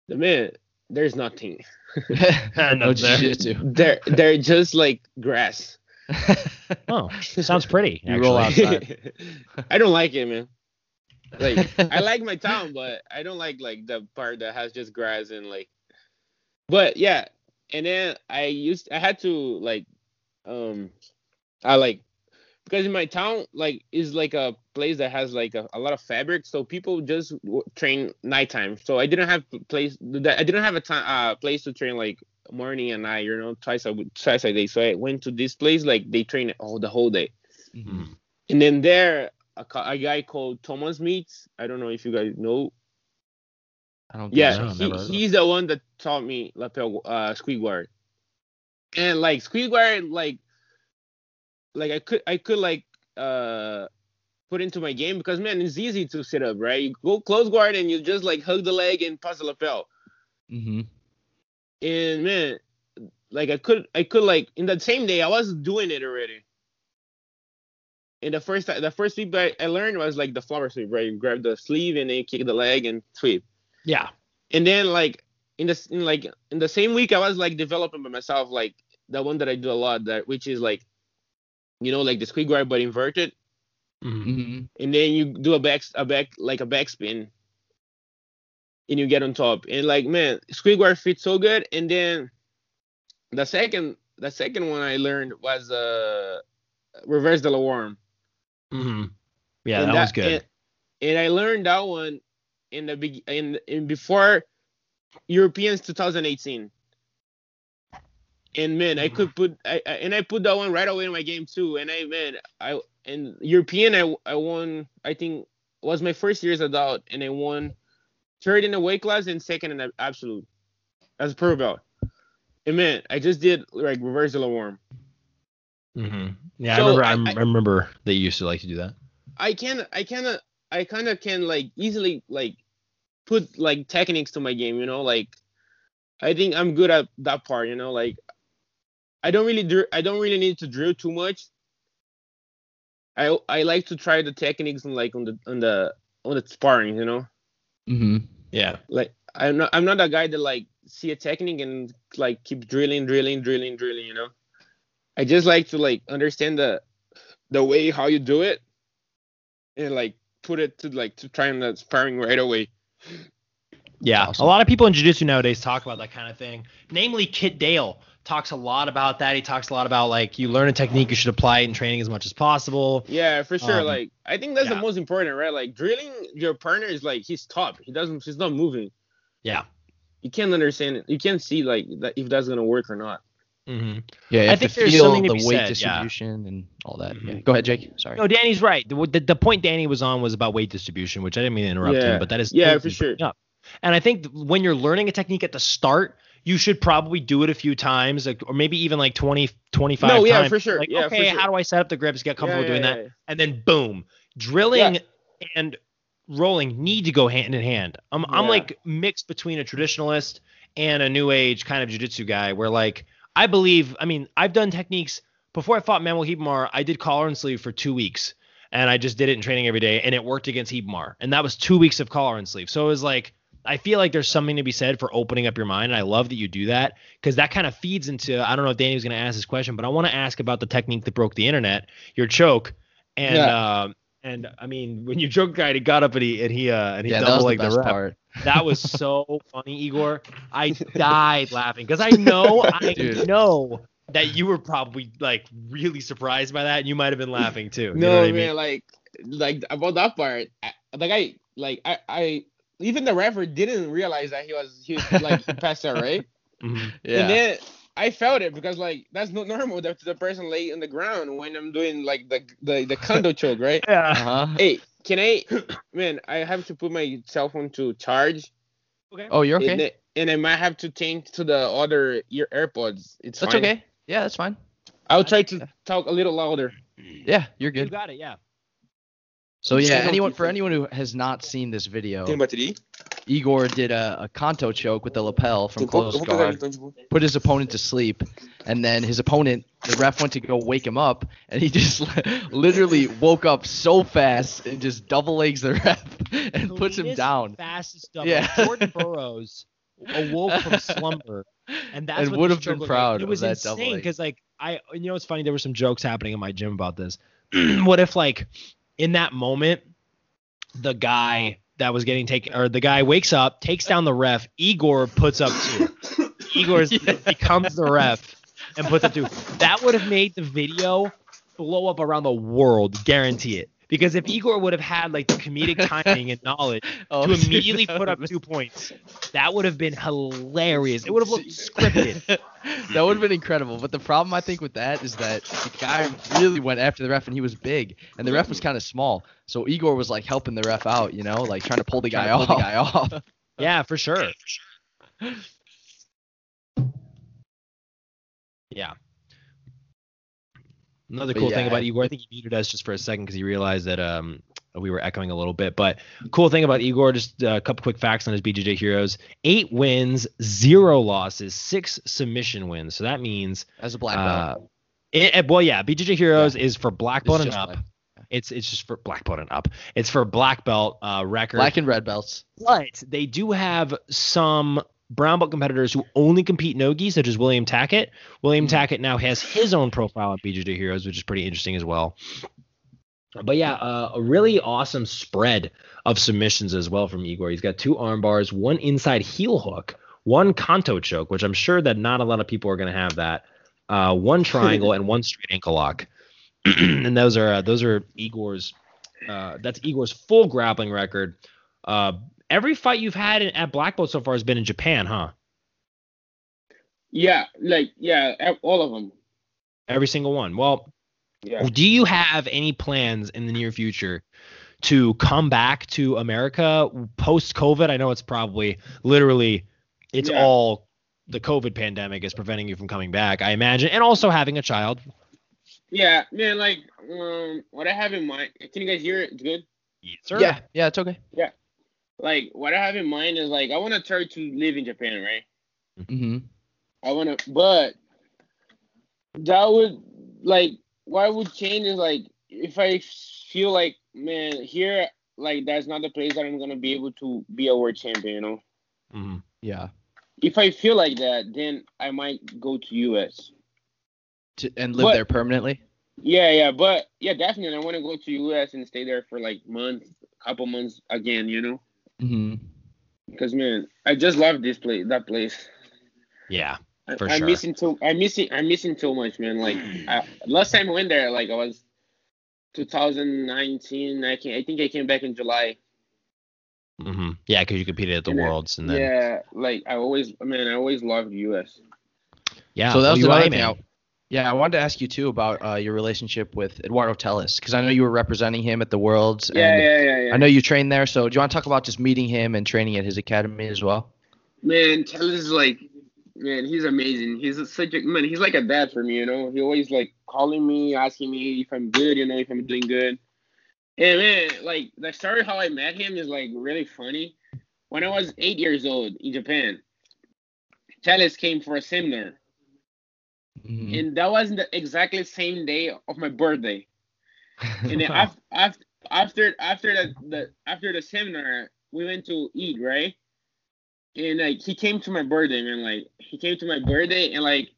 The man, there's nothing. no jiu-jitsu. They're, they're just like grass. Oh, sounds pretty, actually. You roll outside. I don't like it, man. Like, I like my town, but I don't like, like, the part that has just grass and, like, but, yeah. And then I used, I had to, like, um, I, like, because in my town, like, is, like, a place that has, like, a, a lot of fabric, so people just w- train nighttime. So I didn't have place, I didn't have a time, uh, place to train, like, morning and night, you know, twice a, twice a day. So I went to this place, like, they train all the whole day. Mm-hmm. And then there, a, a guy called Thomas Meets. I don't know if you guys know. I don't. Yeah, know. He, Never he's the one that taught me lapel uh, Squidward. And like Squidward, like, like I could, I could like uh, put into my game because man, it's easy to sit up, right? You go close guard and you just like hug the leg and pass the lapel. Mm-hmm. And man, like I could, I could like in that same day I was doing it already. And the first the first sweep I, I learned was like the flower sweep, right? You grab the sleeve and then you kick the leg and sweep. Yeah. And then like in the in like in the same week I was like developing by myself like the one that I do a lot that which is like, you know, like the squid guard but inverted. Mm-hmm. And then you do a back a back like a backspin, and you get on top. And like man, squid guard fits so good. And then the second the second one I learned was uh reverse the low arm. Mm-hmm. Yeah, and that, that was good. And, and I learned that one in the big in in before Europeans twenty eighteen. And man, I could put I, I and I put that one right away in my game too. And I man, I and European I I won I think was my first year as adult, and I won third in the weight class and second in the absolute as a pro belt. And man, I just did like reverse the low arm. Mm-hmm. Yeah, so I remember. I, I, I remember they used to like to do that. I can, I can, I kind of can like easily like put like techniques to my game, you know. Like, I think I'm good at that part, you know. Like, I don't really, dr- I don't really need to drill too much. I, I like to try the techniques and like on the on the on the sparring, you know. Mm-hmm. Yeah. Like, I'm not, I'm not a guy that like see a technique and like keep drilling, drilling, drilling, drilling, you know. I just like to like understand the the way how you do it and like put it to like to try and that's sparring right away. Yeah, awesome. A lot of people in jiu-jitsu nowadays talk about that kind of thing. Namely, Kit Dale talks a lot about that. He talks a lot about like you learn a technique, you should apply it in training as much as possible. Yeah, for sure. Um, like I think that's yeah. the most important, right? Like drilling your partner is like he's top. He doesn't. He's not moving. Yeah. You can't understand it. You can't see like that if that's gonna work or not. Mm-hmm. Yeah, I think the there's feel, something to the be weight said, distribution yeah. and all that. Mm-hmm. Yeah. Go ahead, Jake. Sorry. No, Danny's right. The, the the point Danny was on was about weight distribution, which I didn't mean to interrupt yeah. him, but that is yeah for sure. Up. And I think when you're learning a technique at the start, you should probably do it a few times, like, or maybe even like twenty, twenty-five no, times. No, yeah, for sure. Like, yeah, okay, for sure. How do I set up the grips? Get comfortable yeah, yeah, doing yeah, that, yeah. And then boom, drilling yeah. and rolling need to go hand in hand. I'm yeah. I'm like mixed between a traditionalist and a new age kind of jiu-jitsu guy, where like. I believe, I mean, I've done techniques before I fought Manuel Hibmar. I did collar and sleeve for two weeks and I just did it in training every day and it worked against Hibmar. And that was two weeks of collar and sleeve. So it was like, I feel like there's something to be said for opening up your mind. And I love that you do that because that kind of feeds into, I don't know if Danny was going to ask this question, but I want to ask about the technique that broke the internet, your choke. And, yeah. uh, and I mean, when you choke guy, he got up and he, and he, uh, and he yeah, double legged the, the rep. Part. That was so funny, Igor. I died laughing because I know, I Dude. know that you were probably like really surprised by that, and you might have been laughing too. You no, know what I man, mean? like, like about that part, I, like I, like I, I, even the referee didn't realize that he was, he was like he passed out, right? Mm-hmm. Yeah. And then I felt it because like that's not normal that the person lay on the ground when I'm doing like the the the condo choke, right? Yeah. Uh-huh. Hey. Can I, man, I have to put my cell phone to charge. Okay. Oh, you're okay. And, and I might have to change to the other ear AirPods. It's that's fine. Okay. Yeah, that's fine. I'll try to talk a little louder. Yeah, you're good. You got it, yeah. So, yeah, anyone for anyone who has not seen this video, Igor did a, a Kanto choke with the lapel from close guard, put his opponent to sleep, and then his opponent, the ref went to go wake him up, and he just literally woke up so fast and just double legs the ref and puts him down. Fastest double. Yeah. Jordan Burroughs awoke from slumber, and that's and would have been proud. Like. It was that insane because, like, I you know, it's funny there were some jokes happening in my gym about this. What if like. In that moment, the guy that was getting taken, or the guy wakes up, takes down the ref. Igor puts up two. Igor yeah. becomes the ref and puts up two. That would have made the video blow up around the world, guarantee it. Because if Igor would have had like the comedic timing and knowledge oh, to immediately dude. put up two points, that would have been hilarious. It would have looked scripted. That would have been incredible. But the problem I think with that is that the guy really went after the ref, and he was big, and the ref was kind of small. So Igor was like helping the ref out, you know, like trying to pull the guy off. The guy off. Yeah, for sure. Yeah. Another cool yeah, thing about Igor, I think he muted us just for a second because he realized that um, we were echoing a little bit. But cool thing about Igor, just a couple quick facts on his B J J heroes. Eight wins, zero losses, six submission wins. So that means – As a black belt. Uh, it, well, yeah, B J J heroes yeah. is for black belt and up. Black. It's it's just for black belt and up. It's for black belt uh, record. Black and red belts. But they do have some – brown belt competitors who only compete no-gi, such as William Tackett. William Tackett now has his own profile at B J J Heroes, which is pretty interesting as well. But yeah, uh, a really awesome spread of submissions as well from Igor. He's got two arm bars, one inside heel hook, one kanto choke, which I'm sure that not a lot of people are going to have that, uh, one triangle, and one straight ankle lock. And those are uh, those are Igor's uh, – that's Igor's full grappling record. Uh Every fight you've had in, at black belt so far has been in Japan, huh? Yeah, like, yeah, all of them. Every single one. Well, yeah. Do you have any plans in the near future to come back to America post-COVID? I know it's probably literally it's yeah. all the COVID pandemic is preventing you from coming back, I imagine, and also having a child. Yeah, man, like, um, what I have in mind – can you guys hear it? It's good? Yes, sir. Yeah, yeah, it's okay. Yeah. Like, what I have in mind is, like, I want to try to live in Japan, right? Mm-hmm. I want to, but that would, like, what I would change is, like, if I feel like, man, here, like, that's not the place that I'm going to be able to be a world champion, you know? Mm-hmm. Yeah. If I feel like that, then I might go to U S To, and live but, there permanently? Yeah, yeah, but, yeah, definitely, I want to go to U S and stay there for, like, months, couple months again, you know? Mm-hmm. Because man, I just love this place, that place. Yeah, for I, I'm sure. Missing too, I'm missing. I'm missing too much, man. Like I, last time I went there, like I was twenty nineteen. I can I think I came back in July. Mm-hmm. Yeah, because you competed at the and Worlds, I, and then yeah, like I always, man, I always loved the U S. Yeah. So that was another thing. I, yeah, I wanted to ask you too about uh, your relationship with Eduardo Telles, because I know you were representing him at the Worlds. Yeah, and yeah, yeah, yeah. I know you trained there, so do you want to talk about just meeting him and training at his academy as well? Man, Telles is like, man, he's amazing. He's a, such a man. He's like a dad for me, you know. He always like calling me, asking me if I'm good, you know, if I'm doing good. And man, like the story how I met him is like really funny. When I was eight years old in Japan, Telles came for a seminar. Mm-hmm. And that wasn't the exactly same day of my birthday. And then after, after after after the, the after the seminar, we went to eat, right? And like he came to my birthday, man. Like he came to my birthday, and like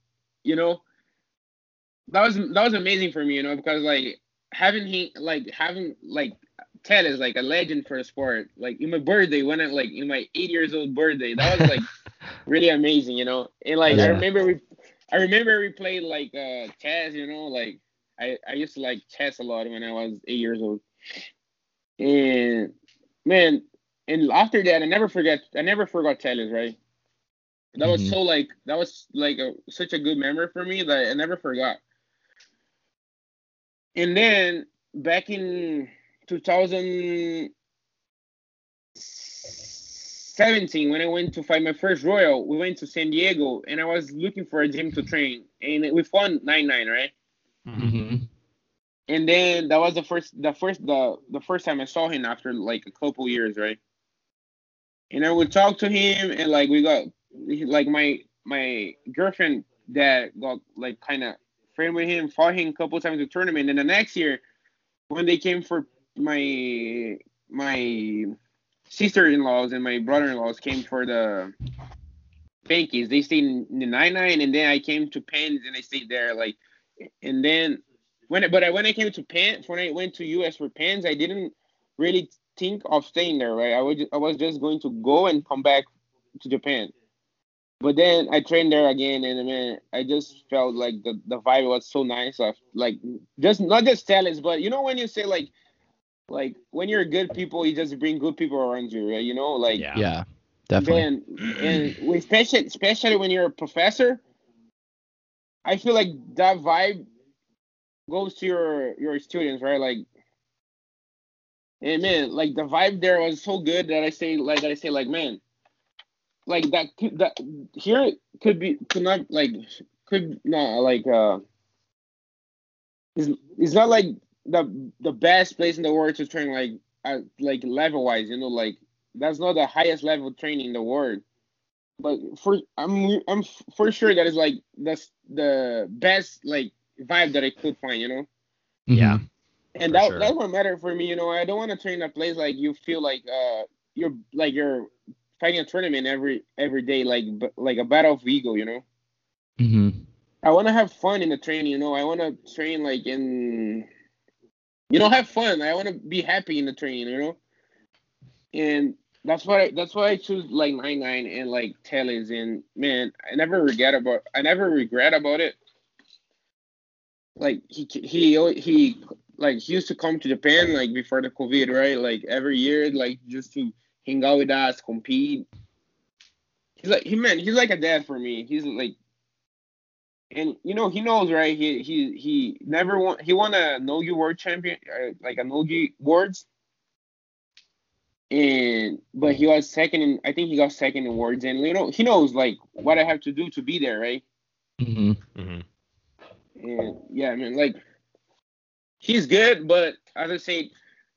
you know, that was that was amazing for me, you know, because like having he like having like Ted is like a legend for the sport. Like in my birthday, when I like in my eight years old birthday, that was like really amazing, you know. And like yeah. I remember we. I remember we played, like, uh, chess, you know, like, I, I used to like chess a lot when I was eight years old. And, man, and after that, I never forget, I never forgot Telles, right? That mm-hmm. was so, like, that was, like, a, such a good memory for me that I never forgot. And then, back in two thousand seventeen, when I went to fight my first Royal, we went to San Diego, and I was looking for a gym to train, and we found ninety-nine, right? Mm-hmm. And then that was the first, the first, the the first time I saw him after like a couple years, right? And I would talk to him, and like we got, like my my girlfriend that got like kind of friend with him, fought him a couple times in the tournament, and the next year when they came for my my. sister-in-laws and my brother-in-laws came for the Pankies. They stayed in the ninety-nine, and then I came to Penn's, and I stayed there. Like, and then when, but I, when I came to Penn's, when I went to U S for Penn's, I didn't really think of staying there, right? I was I was just going to go and come back to Japan. But then I trained there again, and man, I just felt like the, the vibe was so nice. I, like just not just talents, but you know when you say like like when you're good people, you just bring good people around you, right? You know, like yeah, yeah definitely. Then, and especially especially when you're a professor, I feel like that vibe goes to your your students, right? Like, and man, like the vibe there was so good that I say like that I say like man. Like that, that here could be could not like could not like uh. It's, it's not like the the best place in the world to train like uh, like level wise, you know, like that's not the highest level training in the world. But for I'm I'm for sure that is like that's the best like vibe that I could find, you know. Yeah. And that sure. That's what mattered for me, you know. I don't want to train a place like you feel like uh you're like you're. Fighting a tournament every every day, like like a battle of ego, you know. Mm-hmm. I want to have fun in the training, you know. I want to train like in, you know, have fun. I want to be happy in the training, you know. And that's why that's why I choose like ninety-nine and like Telles, and man, I never regret about I never regret about it. Like he he he like he used to come to Japan like before the COVID, right? Like every year, like just to. Hang out with us, compete. He's like he man, he's like a dad for me. He's like, and you know he knows, right? He he he never want he won a Nogi World Champion, uh, like a Nogi Worlds. And but he was second in, I think he got second in Worlds, and you know he knows like what I have to do to be there, right? Mhm. Mhm. And yeah, I mean like he's good, but as I said.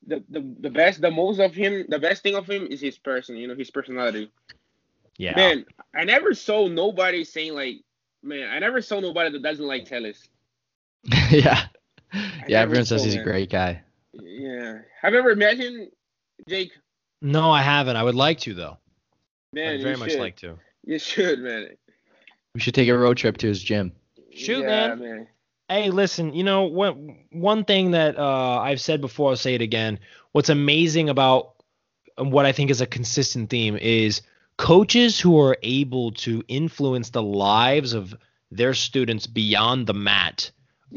The, the the best the most of him the best thing of him is his person, you know, his personality. Yeah. Man, I never saw nobody saying like man, I never saw nobody that doesn't like Telles. yeah. I yeah, everyone saw, says he's man. a great guy. Yeah. Have you ever met him, Jake? No, I haven't. I would like to though. Man, I'd very you much should. like to. You should, man. We should take a road trip to his gym. Shoot, yeah, man. man. Hey, listen, you know, one, one thing that uh, I've said before, I'll say it again. What's amazing about what I think is a consistent theme is coaches who are able to influence the lives of their students beyond the mat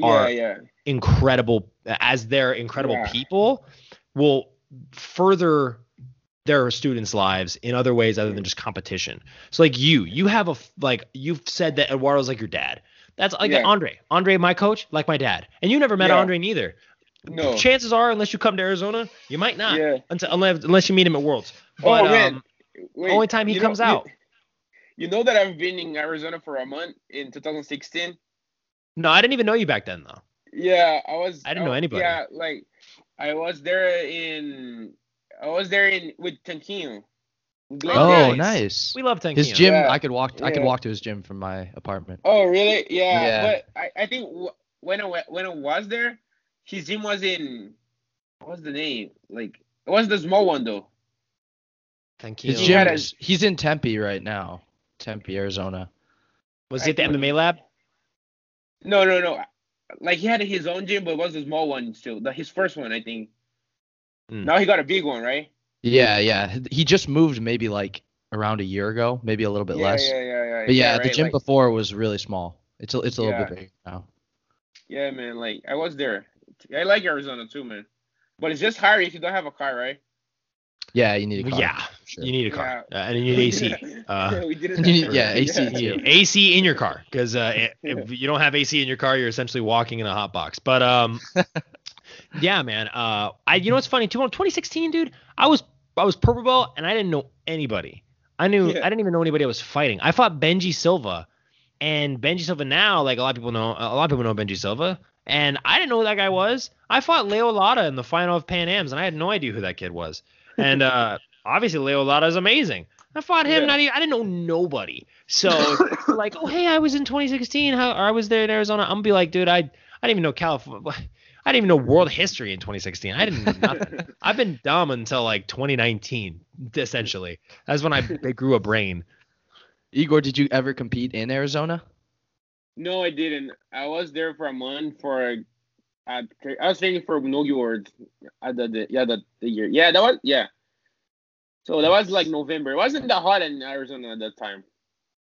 are yeah, yeah. incredible. As they're incredible yeah. people will further their students' lives in other ways other than just competition. So like you, you have a like you've said that Eduardo's like your dad. That's like yeah. Andre. Andre, my coach, like my dad. And you never met yeah. Andre neither. No. Chances are, unless you come to Arizona, you might not. Yeah. Until, unless, unless you meet him at Worlds. But, oh, man. Um, Wait, only time he comes know, out. You, you know that I've been in Arizona for a month in twenty sixteen? No, I didn't even know you back then, though. Yeah, I was. I didn't I, know anybody. Yeah, like, I was there in, I was there in, with Tanquinho. Glenn oh, days. nice. We love Tanquinho. His gym, yeah. I could walk. Yeah. I could walk to his gym from my apartment. Oh, really? Yeah. yeah. But I, I think w- when I when I was there, his gym was in. What's the name? Like, it was the small one though. Tanquinho. His gym. He a, he's in Tempe right now. Tempe, Arizona. Was I, it the M M A lab? No, no, no. Like he had his own gym, but it was the small one still. The, his first one, I think. Mm. Now he got a big one, right? Yeah, yeah. He just moved maybe like around a year ago, maybe a little bit yeah, less. Yeah, yeah, yeah. But yeah, yeah the right? gym like, before was really small. It's a, it's a yeah. little bit bigger now. Yeah, man. Like I was there. I like Arizona too, man. But it's just hard if you don't have a car, right? Yeah, you need a car. Yeah, sure. you need a car, yeah. uh, and you need A C. Uh, we did it you, yeah, A C. Yeah. A C in your car, because uh, if you don't have A C in your car, you're essentially walking in a hot box. But um, yeah, man. Uh, I you know what's funny too? In twenty sixteen, dude, I was. I was purple belt and I didn't know anybody. I knew yeah. I didn't even know anybody I was fighting. I fought Benji Silva, and Benji Silva now, like a lot of people know, a lot of people know Benji Silva, and I didn't know who that guy was. I fought Leo Lada in the final of Pan Ams, and I had no idea who that kid was. And uh, obviously Leo Lada is amazing. I fought him, yeah. and I, I didn't know nobody. So like, oh hey, I was in twenty sixteen, how, or I was there in Arizona. I'm gonna be like, dude, I I didn't even know California. I didn't even know world history in twenty sixteen. I didn't know nothing. I've been dumb until like twenty nineteen, essentially. That's when I, I grew a brain. Igor, did you ever compete in Arizona? No, I didn't. I was there for a month for I, I was training for Nogi World at the, the yeah the, the year yeah that was yeah. So that was like November. It wasn't that hot in Arizona at that time.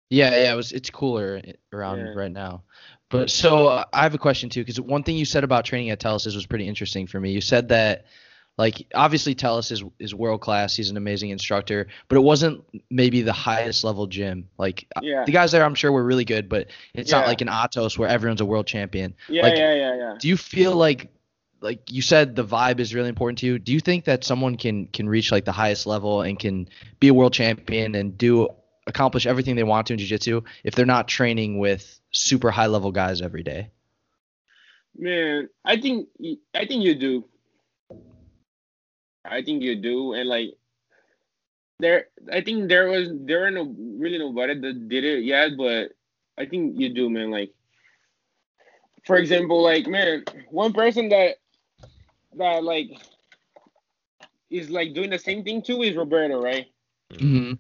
Yeah, yeah, it was. It's cooler around yeah. right now. But so uh, I have a question too, because one thing you said about training at Telles was pretty interesting for me. You said that, like, obviously Telles is is world class. He's an amazing instructor, but it wasn't maybe the highest level gym. Like yeah. the guys there, I'm sure, were really good, but it's yeah. not like an Atos where everyone's a world champion. Yeah, like, yeah, yeah, yeah. Do you feel like, like you said, the vibe is really important to you? Do you think that someone can can reach like the highest level and can be a world champion and do accomplish everything they want to in jiu-jitsu if they're not training with super high level guys every day? Man, I think I think you do. I think you do, and like there, I think there was there were no really nobody that did it yet, but I think you do, man. Like, for example, like man, one person that that like is like doing the same thing too is Roberto, right? Mm-hmm.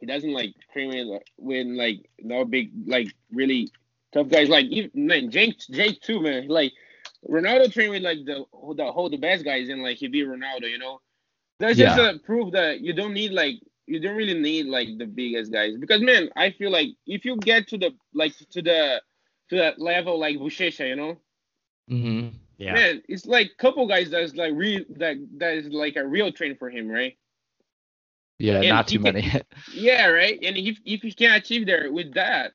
He doesn't like train with like no big like really tough guys like even, man Jake Jake too, man. Like Ronaldo trained with like the the whole the best guys and like he beat Ronaldo, you know. That's yeah. just a proof that you don't need like you don't really need like the biggest guys, because man, I feel like if you get to the like to the to that level like Buchecha, you know. Mhm. Yeah. Man, it's like couple guys that's like real that that is like a real train for him, right? Yeah, and not too can, many. yeah, right. And if if he can achieve there with that,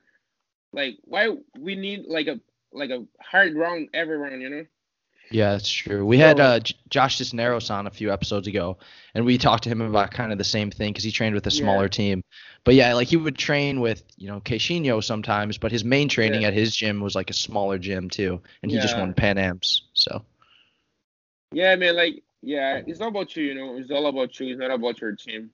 like why we need like a like a hard round every round, you know? Yeah, that's true. We so, had uh, J- Josh Cisneros on a few episodes ago, and we talked to him about kind of the same thing because he trained with a smaller yeah. team. But yeah, like he would train with you know Caixinho sometimes, but his main training yeah. at his gym was like a smaller gym too, and he yeah. just won Pan Ams. So. Yeah, man. Like, yeah, it's not about you, you know. It's all about you. It's not about your team.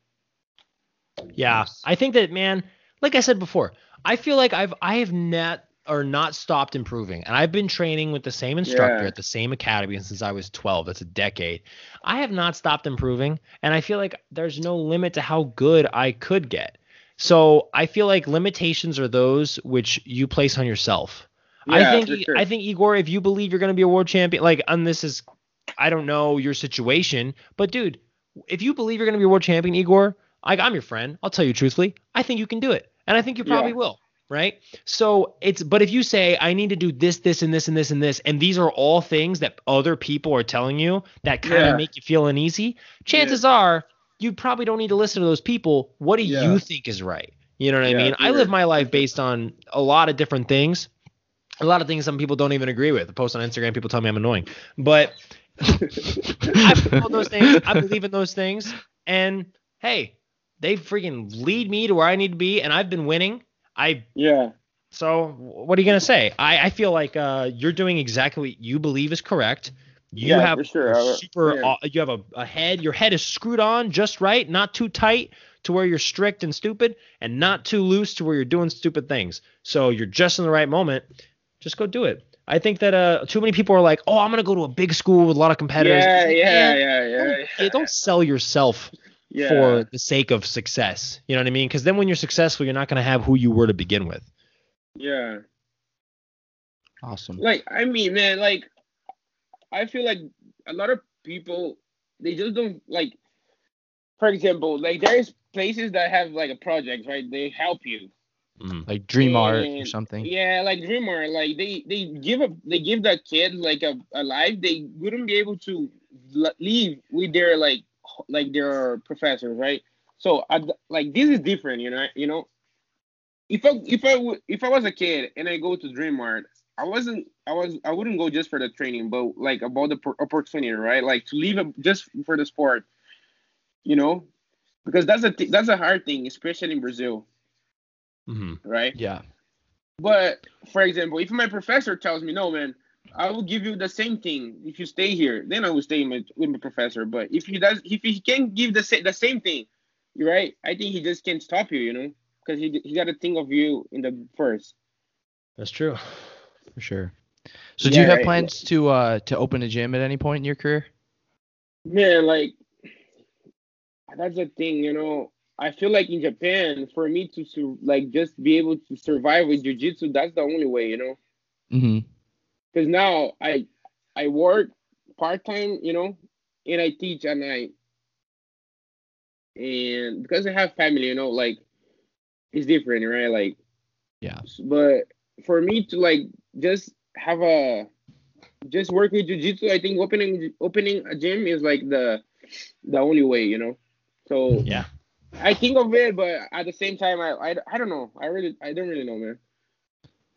Yeah, I think that, man, like I said before, I feel like I've I have not or not stopped improving, and I've been training with the same instructor yeah. at the same academy since I was twelve. That's a decade. I have not stopped improving, and I feel like there's no limit to how good I could get. So I feel like limitations are those which you place on yourself. Yeah, I think for sure. I think, Igor, if you believe you're going to be a world champion, like, and this is, I don't know your situation, but dude, if you believe you're going to be a world champion, Igor, I, I'm your friend. I'll tell you truthfully. I think you can do it. And I think you probably yeah. will. Right. So it's, but if you say, I need to do this, this, and this, and this, and this, and these are all things that other people are telling you that kind of yeah. make you feel uneasy, chances yeah. are you probably don't need to listen to those people. What do yeah. you think is right? You know what yeah, I mean? Sure. I live my life based on a lot of different things. A lot of things some people don't even agree with. I post on Instagram, people tell me I'm annoying. But I believe in those things. I believe in those things. And hey, they freaking lead me to where I need to be, and I've been winning. I yeah. So what are you gonna say? I, I feel like uh, you're doing exactly what you believe is correct. You yeah, have for sure. a super. Yeah. Uh, you have a, a head. Your head is screwed on just right, not too tight to where you're strict and stupid, and not too loose to where you're doing stupid things. So you're just in the right moment. Just go do it. I think that uh, too many people are like, oh, I'm gonna go to a big school with a lot of competitors. Yeah, yeah, yeah, yeah, don't, yeah. Don't sell yourself. Yeah. For the sake of success, you know what I mean? Because then when you're successful, you're not going to have who you were to begin with. Yeah. Awesome. Like, I mean, man, like, I feel like a lot of people, they just don't, like, for example, like, there's places that have, like, a project, right? They help you. Mm, like Dream and, Art or something. Yeah, like Dream Art. Like, they, they, give, a, they give that kid, like, a, a life. They wouldn't be able to leave with their, like, like their professors, right? So I, like this is different, you know. You know, if I if I w- if I was a kid and I go to Dream Art, I wasn't I was I wouldn't go just for the training, but like about the pro- opportunity, right? Like to leave a, just for the sport, you know, because that's a th- that's a hard thing, especially in Brazil, mm-hmm. right? Yeah. But for example, if my professor tells me, no, man, I will give you the same thing if you stay here. Then I will stay with my professor. But if he does, if he can give the sa- the same thing, right? I think he just can't stop you, you know, because he he got to think of you in the first. That's true, for sure. So yeah, do you have right. plans to uh to open a gym at any point in your career? Man, like that's the thing, you know. I feel like in Japan, for me to su- like just be able to survive with jiu-jitsu, that's the only way, you know. Mm-hmm. Because now I I work part-time, you know, and I teach at night. And because I have family, you know, like, it's different, right? Like, yeah. But for me to, like, just have a, just work with jiu-jitsu, I think opening opening a gym is, like, the the only way, you know? So, yeah. I think of it, but at the same time, I, I, I don't know. I really, I don't really know, man.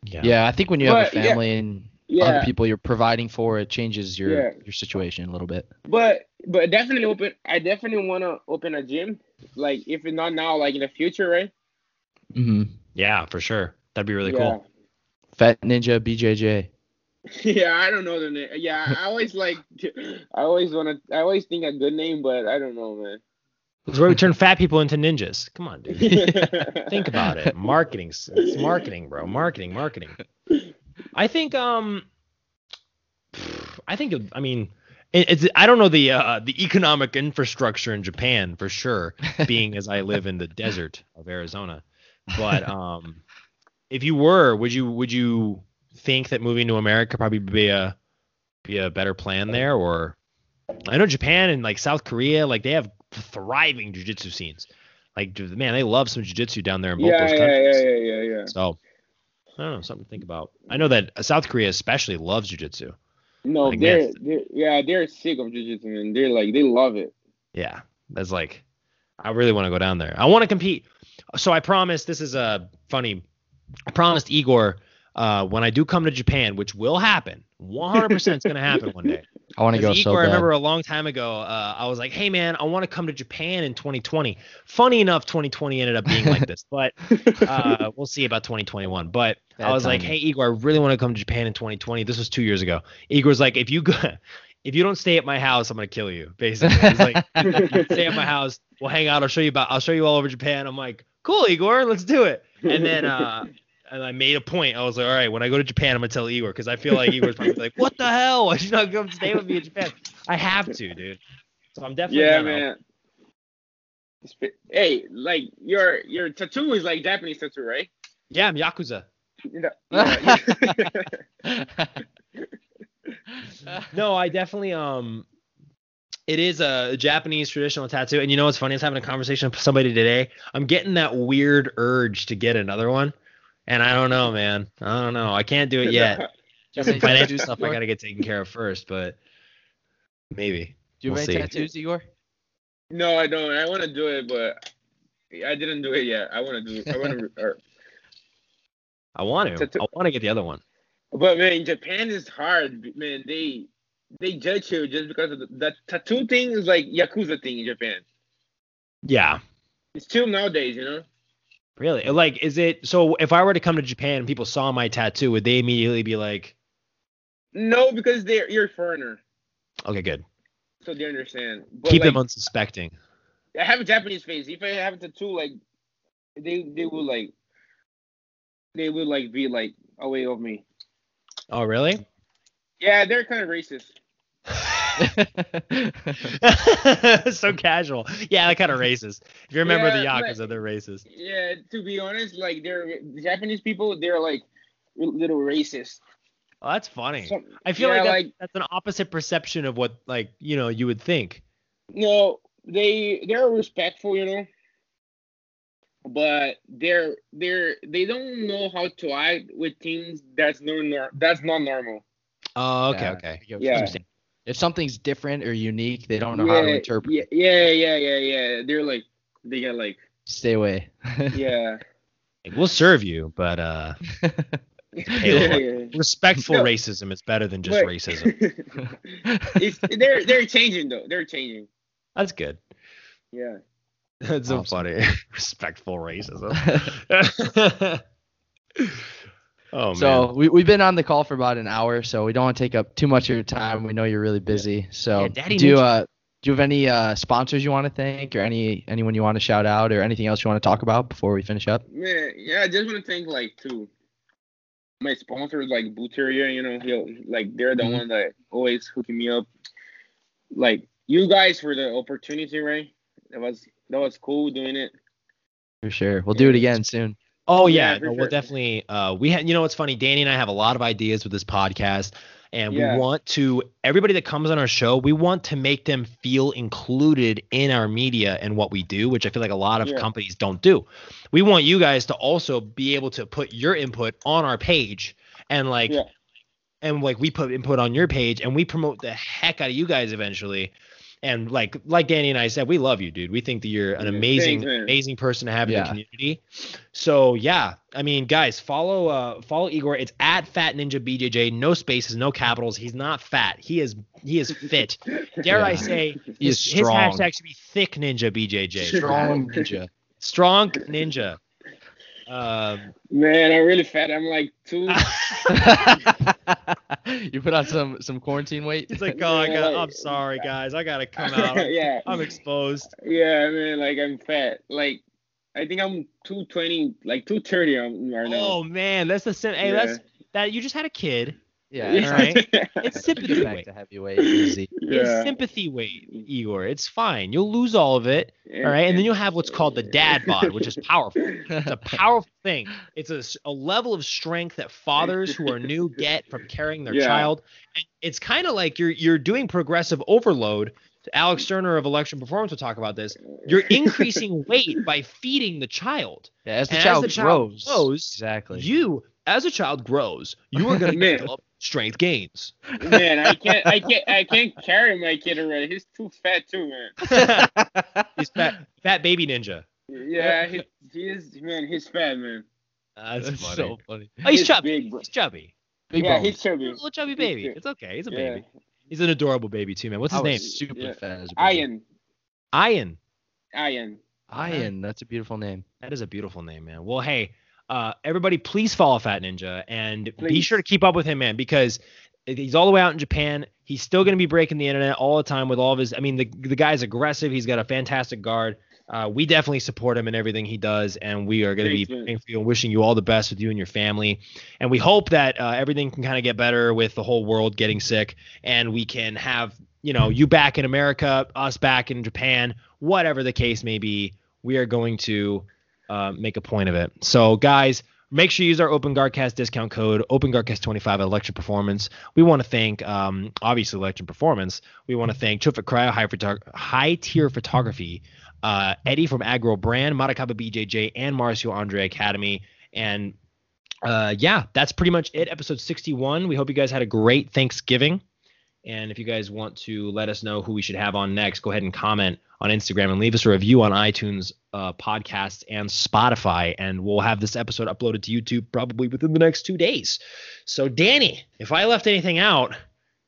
Yeah, yeah I think when you but, have a family yeah. and yeah. other people you're providing for, it changes your, yeah. your situation a little bit. But but definitely open. I definitely want to open a gym. Like, if it's not now, like in the future, right? Mm-hmm. Yeah, for sure. That'd be really yeah. cool. Fat Ninja B J J. Yeah, I don't know the name. Yeah, I always like. I always want to. I always think a good name, but I don't know, man. It's where we turn fat people into ninjas. Come on, dude. Think about it. Marketing. It's marketing, bro. Marketing, marketing. I think, um, I think, I mean, it's, I don't know the, uh, the economic infrastructure in Japan for sure, being as I live in the desert of Arizona. But, um, if you were, would you, would you think that moving to America probably be a, be a better plan there? Or I know Japan and like South Korea, like they have thriving jiu-jitsu scenes. Like, man, they love some jiu-jitsu down there in both yeah, those countries. Yeah, yeah, yeah, yeah. So, I don't know, something to think about. I know that South Korea especially loves jiu-jitsu. No, like, they're, they're yeah, they're sick of jiu-jitsu, and they're like, they love it. Yeah, that's like, I really want to go down there. I want to compete. So I promised, this is a funny, I promised Igor, uh, when I do come to Japan, which will happen, one hundred percent it's going to happen one day. I want to go Igor, so bad. I remember a long time ago, uh, I was like, hey, man, I want to come to Japan in twenty twenty. Funny enough, twenty twenty ended up being like this, but uh, we'll see about twenty twenty-one. But that I was timing. Like, hey, Igor, I really want to come to Japan in twenty twenty. This was two years ago. Igor's like, if you go, if you don't stay at my house, I'm going to kill you, basically. He's like, you stay at my house. We'll hang out. I'll show you about. I'll show you all over Japan. I'm like, cool, Igor, let's do it. And then uh, – and I made a point. I was like, all right, when I go to Japan, I'm going to tell Igor, because I feel like Igor's probably like, what the hell? Why did you not come stay with me in Japan? I have to, dude. So I'm definitely yeah, man. Help. Hey, like, your your tattoo is like Japanese tattoo, right? Yeah, I'm Yakuza. No, yeah. No, I definitely – um. It is a Japanese traditional tattoo. And you know what's funny? I was having a conversation with somebody today. I'm getting that weird urge to get another one. And I don't know, man. I don't know. I can't do it yet. Just some financial stuff I got to get taken care of first, but maybe. Do you we'll have any see. tattoos, Igor? No, I don't. I want to do it, but I didn't do it yet. I want to do it. I want to. I want to. I want to get the other one. But, man, Japan is hard. Man, they they judge you just because of the, the tattoo thing is like Yakuza thing in Japan. Yeah. It's still nowadays, you know? Really? Like, is it, so if I were to come to Japan and people saw my tattoo, would they immediately be like? No, because they're, you're a foreigner. Okay, good. So they understand. But keep like, them unsuspecting. I have a Japanese face. If I have a tattoo, like, they, they will like, they will like be like away of me. Oh, really? Yeah, they're kind of racist. So casual. Yeah, that kind of racist. If you remember yeah, the Yakuza, like, they're racist. Yeah, to be honest, like they're Japanese people, they're like little racist. Oh, that's funny. So, I feel yeah, like, that's, like that's an opposite perception of what like you know you would think. No, they they're respectful, you know, but they're they're they don't know how to act with things that's no that's not normal. Oh, okay, yeah. okay. Yeah. If something's different or unique, they don't know yeah, how to interpret. Yeah, yeah, yeah, yeah, yeah. They're like, they got like. Stay away. Yeah. Like, we'll serve you, but uh, yeah, yeah. respectful no, racism is better than just but, racism. It's, they're they're changing though. They're changing. That's good. Yeah. That's so awesome. Funny. Respectful racism. Oh, so man. We, we've been on the call for about an hour, so we don't want to take up too much of your time. We know you're really busy. So yeah, do, uh, do you have any uh, sponsors you want to thank or any anyone you want to shout out or anything else you want to talk about before we finish up? Yeah, yeah I just want to thank, like, two. My sponsors, like, Buteria, you know, he'll, like, they're the mm-hmm. one that always hooking me up. Like, you guys for the opportunity, right? That was, that was cool doing it. For sure. We'll yeah. do it again soon. Oh yeah, yeah no, sure. We'll definitely. Uh, we ha- you know, it's funny. Danny and I have a lot of ideas with this podcast, And yeah. we want to, everybody that comes on our show, we want to make them feel included in our media and what we do, which I feel like a lot of yeah. companies don't do. We want you guys to also be able to put your input on our page, and like, yeah. and like we put input on your page and we promote the heck out of you guys eventually. And like, like Danny and I said, we love you, dude. We think that you're an amazing, Thanks, amazing person to have in yeah. the community. So yeah, I mean, guys, follow, uh, follow Igor. It's at Fat Ninja B J J. No spaces, no capitals. He's not fat. He is, he is fit. Dare yeah. I say, his, his hashtag should be Thick Ninja B J J. Strong Ninja. Strong Ninja. Um, Man, I'm really fat. I'm like two. You put on some some quarantine weight. It's like, oh, I got. I'm sorry, guys. I gotta come out. Yeah. I'm exposed. Yeah, man. Like I'm fat. Like I think I'm two twenty, like two thirty right now. Oh man, that's the same. Hey, yeah. that's that. You just had a kid. Yeah. yeah. Right. It's sympathy weight. Heavyweight, easy. Yeah. It's sympathy weight, Igor. It's fine. You'll lose all of it. Yeah. All right, and then you'll have what's called the dad bod, which is powerful. It's a powerful thing. It's a, a level of strength that fathers who are new get from carrying their yeah. child. And it's kind of like you're you're doing progressive overload. Alex Sterner of Election Performance will talk about this. You're increasing weight by feeding the child. Yeah, as the, child, as the grows, child grows, exactly. You, as a child grows, you are gonna develop strength gains. Man, I can't, I can't, I can't carry my kid already. He's too fat too, man. He's fat, fat baby ninja. Yeah, he, he is, man. He's fat, man. Uh, that's, that's funny. So funny. Oh, he's, he's chubby. Big, he's chubby. Big yeah, bones. He's chubby. He's a little chubby baby. He's it's okay. He's a yeah. baby. He's an adorable baby too, man. What's his I name? Super yeah. fat. As a Ian. Ian. Ian. Ian. That's a beautiful name. That is a beautiful name, man. Well, hey. Uh, everybody, please follow Fat Ninja and please. Be sure to keep up with him, man, because he's all the way out in Japan. He's still going to be breaking the internet all the time with all of his. I mean, the the guy's aggressive. He's got a fantastic guard. Uh, we definitely support him in everything he does, and we are going to be praying for you and wishing you all the best with you and your family. And we hope that uh, everything can kind of get better with the whole world getting sick, and we can have you know you back in America, us back in Japan, whatever the case may be. We are going to. Uh, make a point of it. So guys, make sure you use our Open GuardCast discount code, Open GuardCast twenty-five at Election Performance. We want to thank, um, obviously, Election Performance. We want to thank Chofit Cryo, High, Photog- High Tier Photography, uh, Eddie from Agro Brand, Matakaba B J J, and Marcio Andre Academy. And uh, yeah, that's pretty much it. Episode sixty-one. We hope you guys had a great Thanksgiving. And if you guys want to let us know who we should have on next, go ahead and comment on Instagram and leave us a review on iTunes, uh, podcasts, and Spotify. And we'll have this episode uploaded to YouTube probably within the next two days. So, Danny, if I left anything out,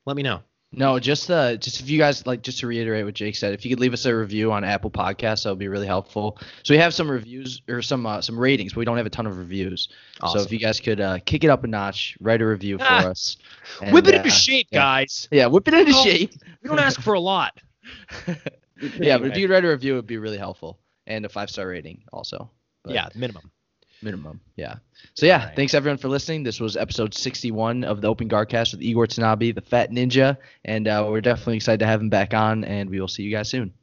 let me know. No, just uh, just if you guys like, just to reiterate what Jake said, if you could leave us a review on Apple Podcasts, that would be really helpful. So we have some reviews or some uh, some ratings, but we don't have a ton of reviews. Awesome. So if you guys could uh, kick it up a notch, write a review for ah, us. And, whip it into uh, shape, yeah. guys. Yeah, whip it into oh, shape. We don't ask for a lot. yeah, anyway. But if you write a review, it would be really helpful, and a five star rating also. But, yeah, minimum. Minimum, yeah. So, yeah, right. Thanks, everyone, for listening. This was episode sixty-one of the Open GuardCast with Igor Tanabe, the Fat Ninja, and uh, we're definitely excited to have him back on, and we will see you guys soon.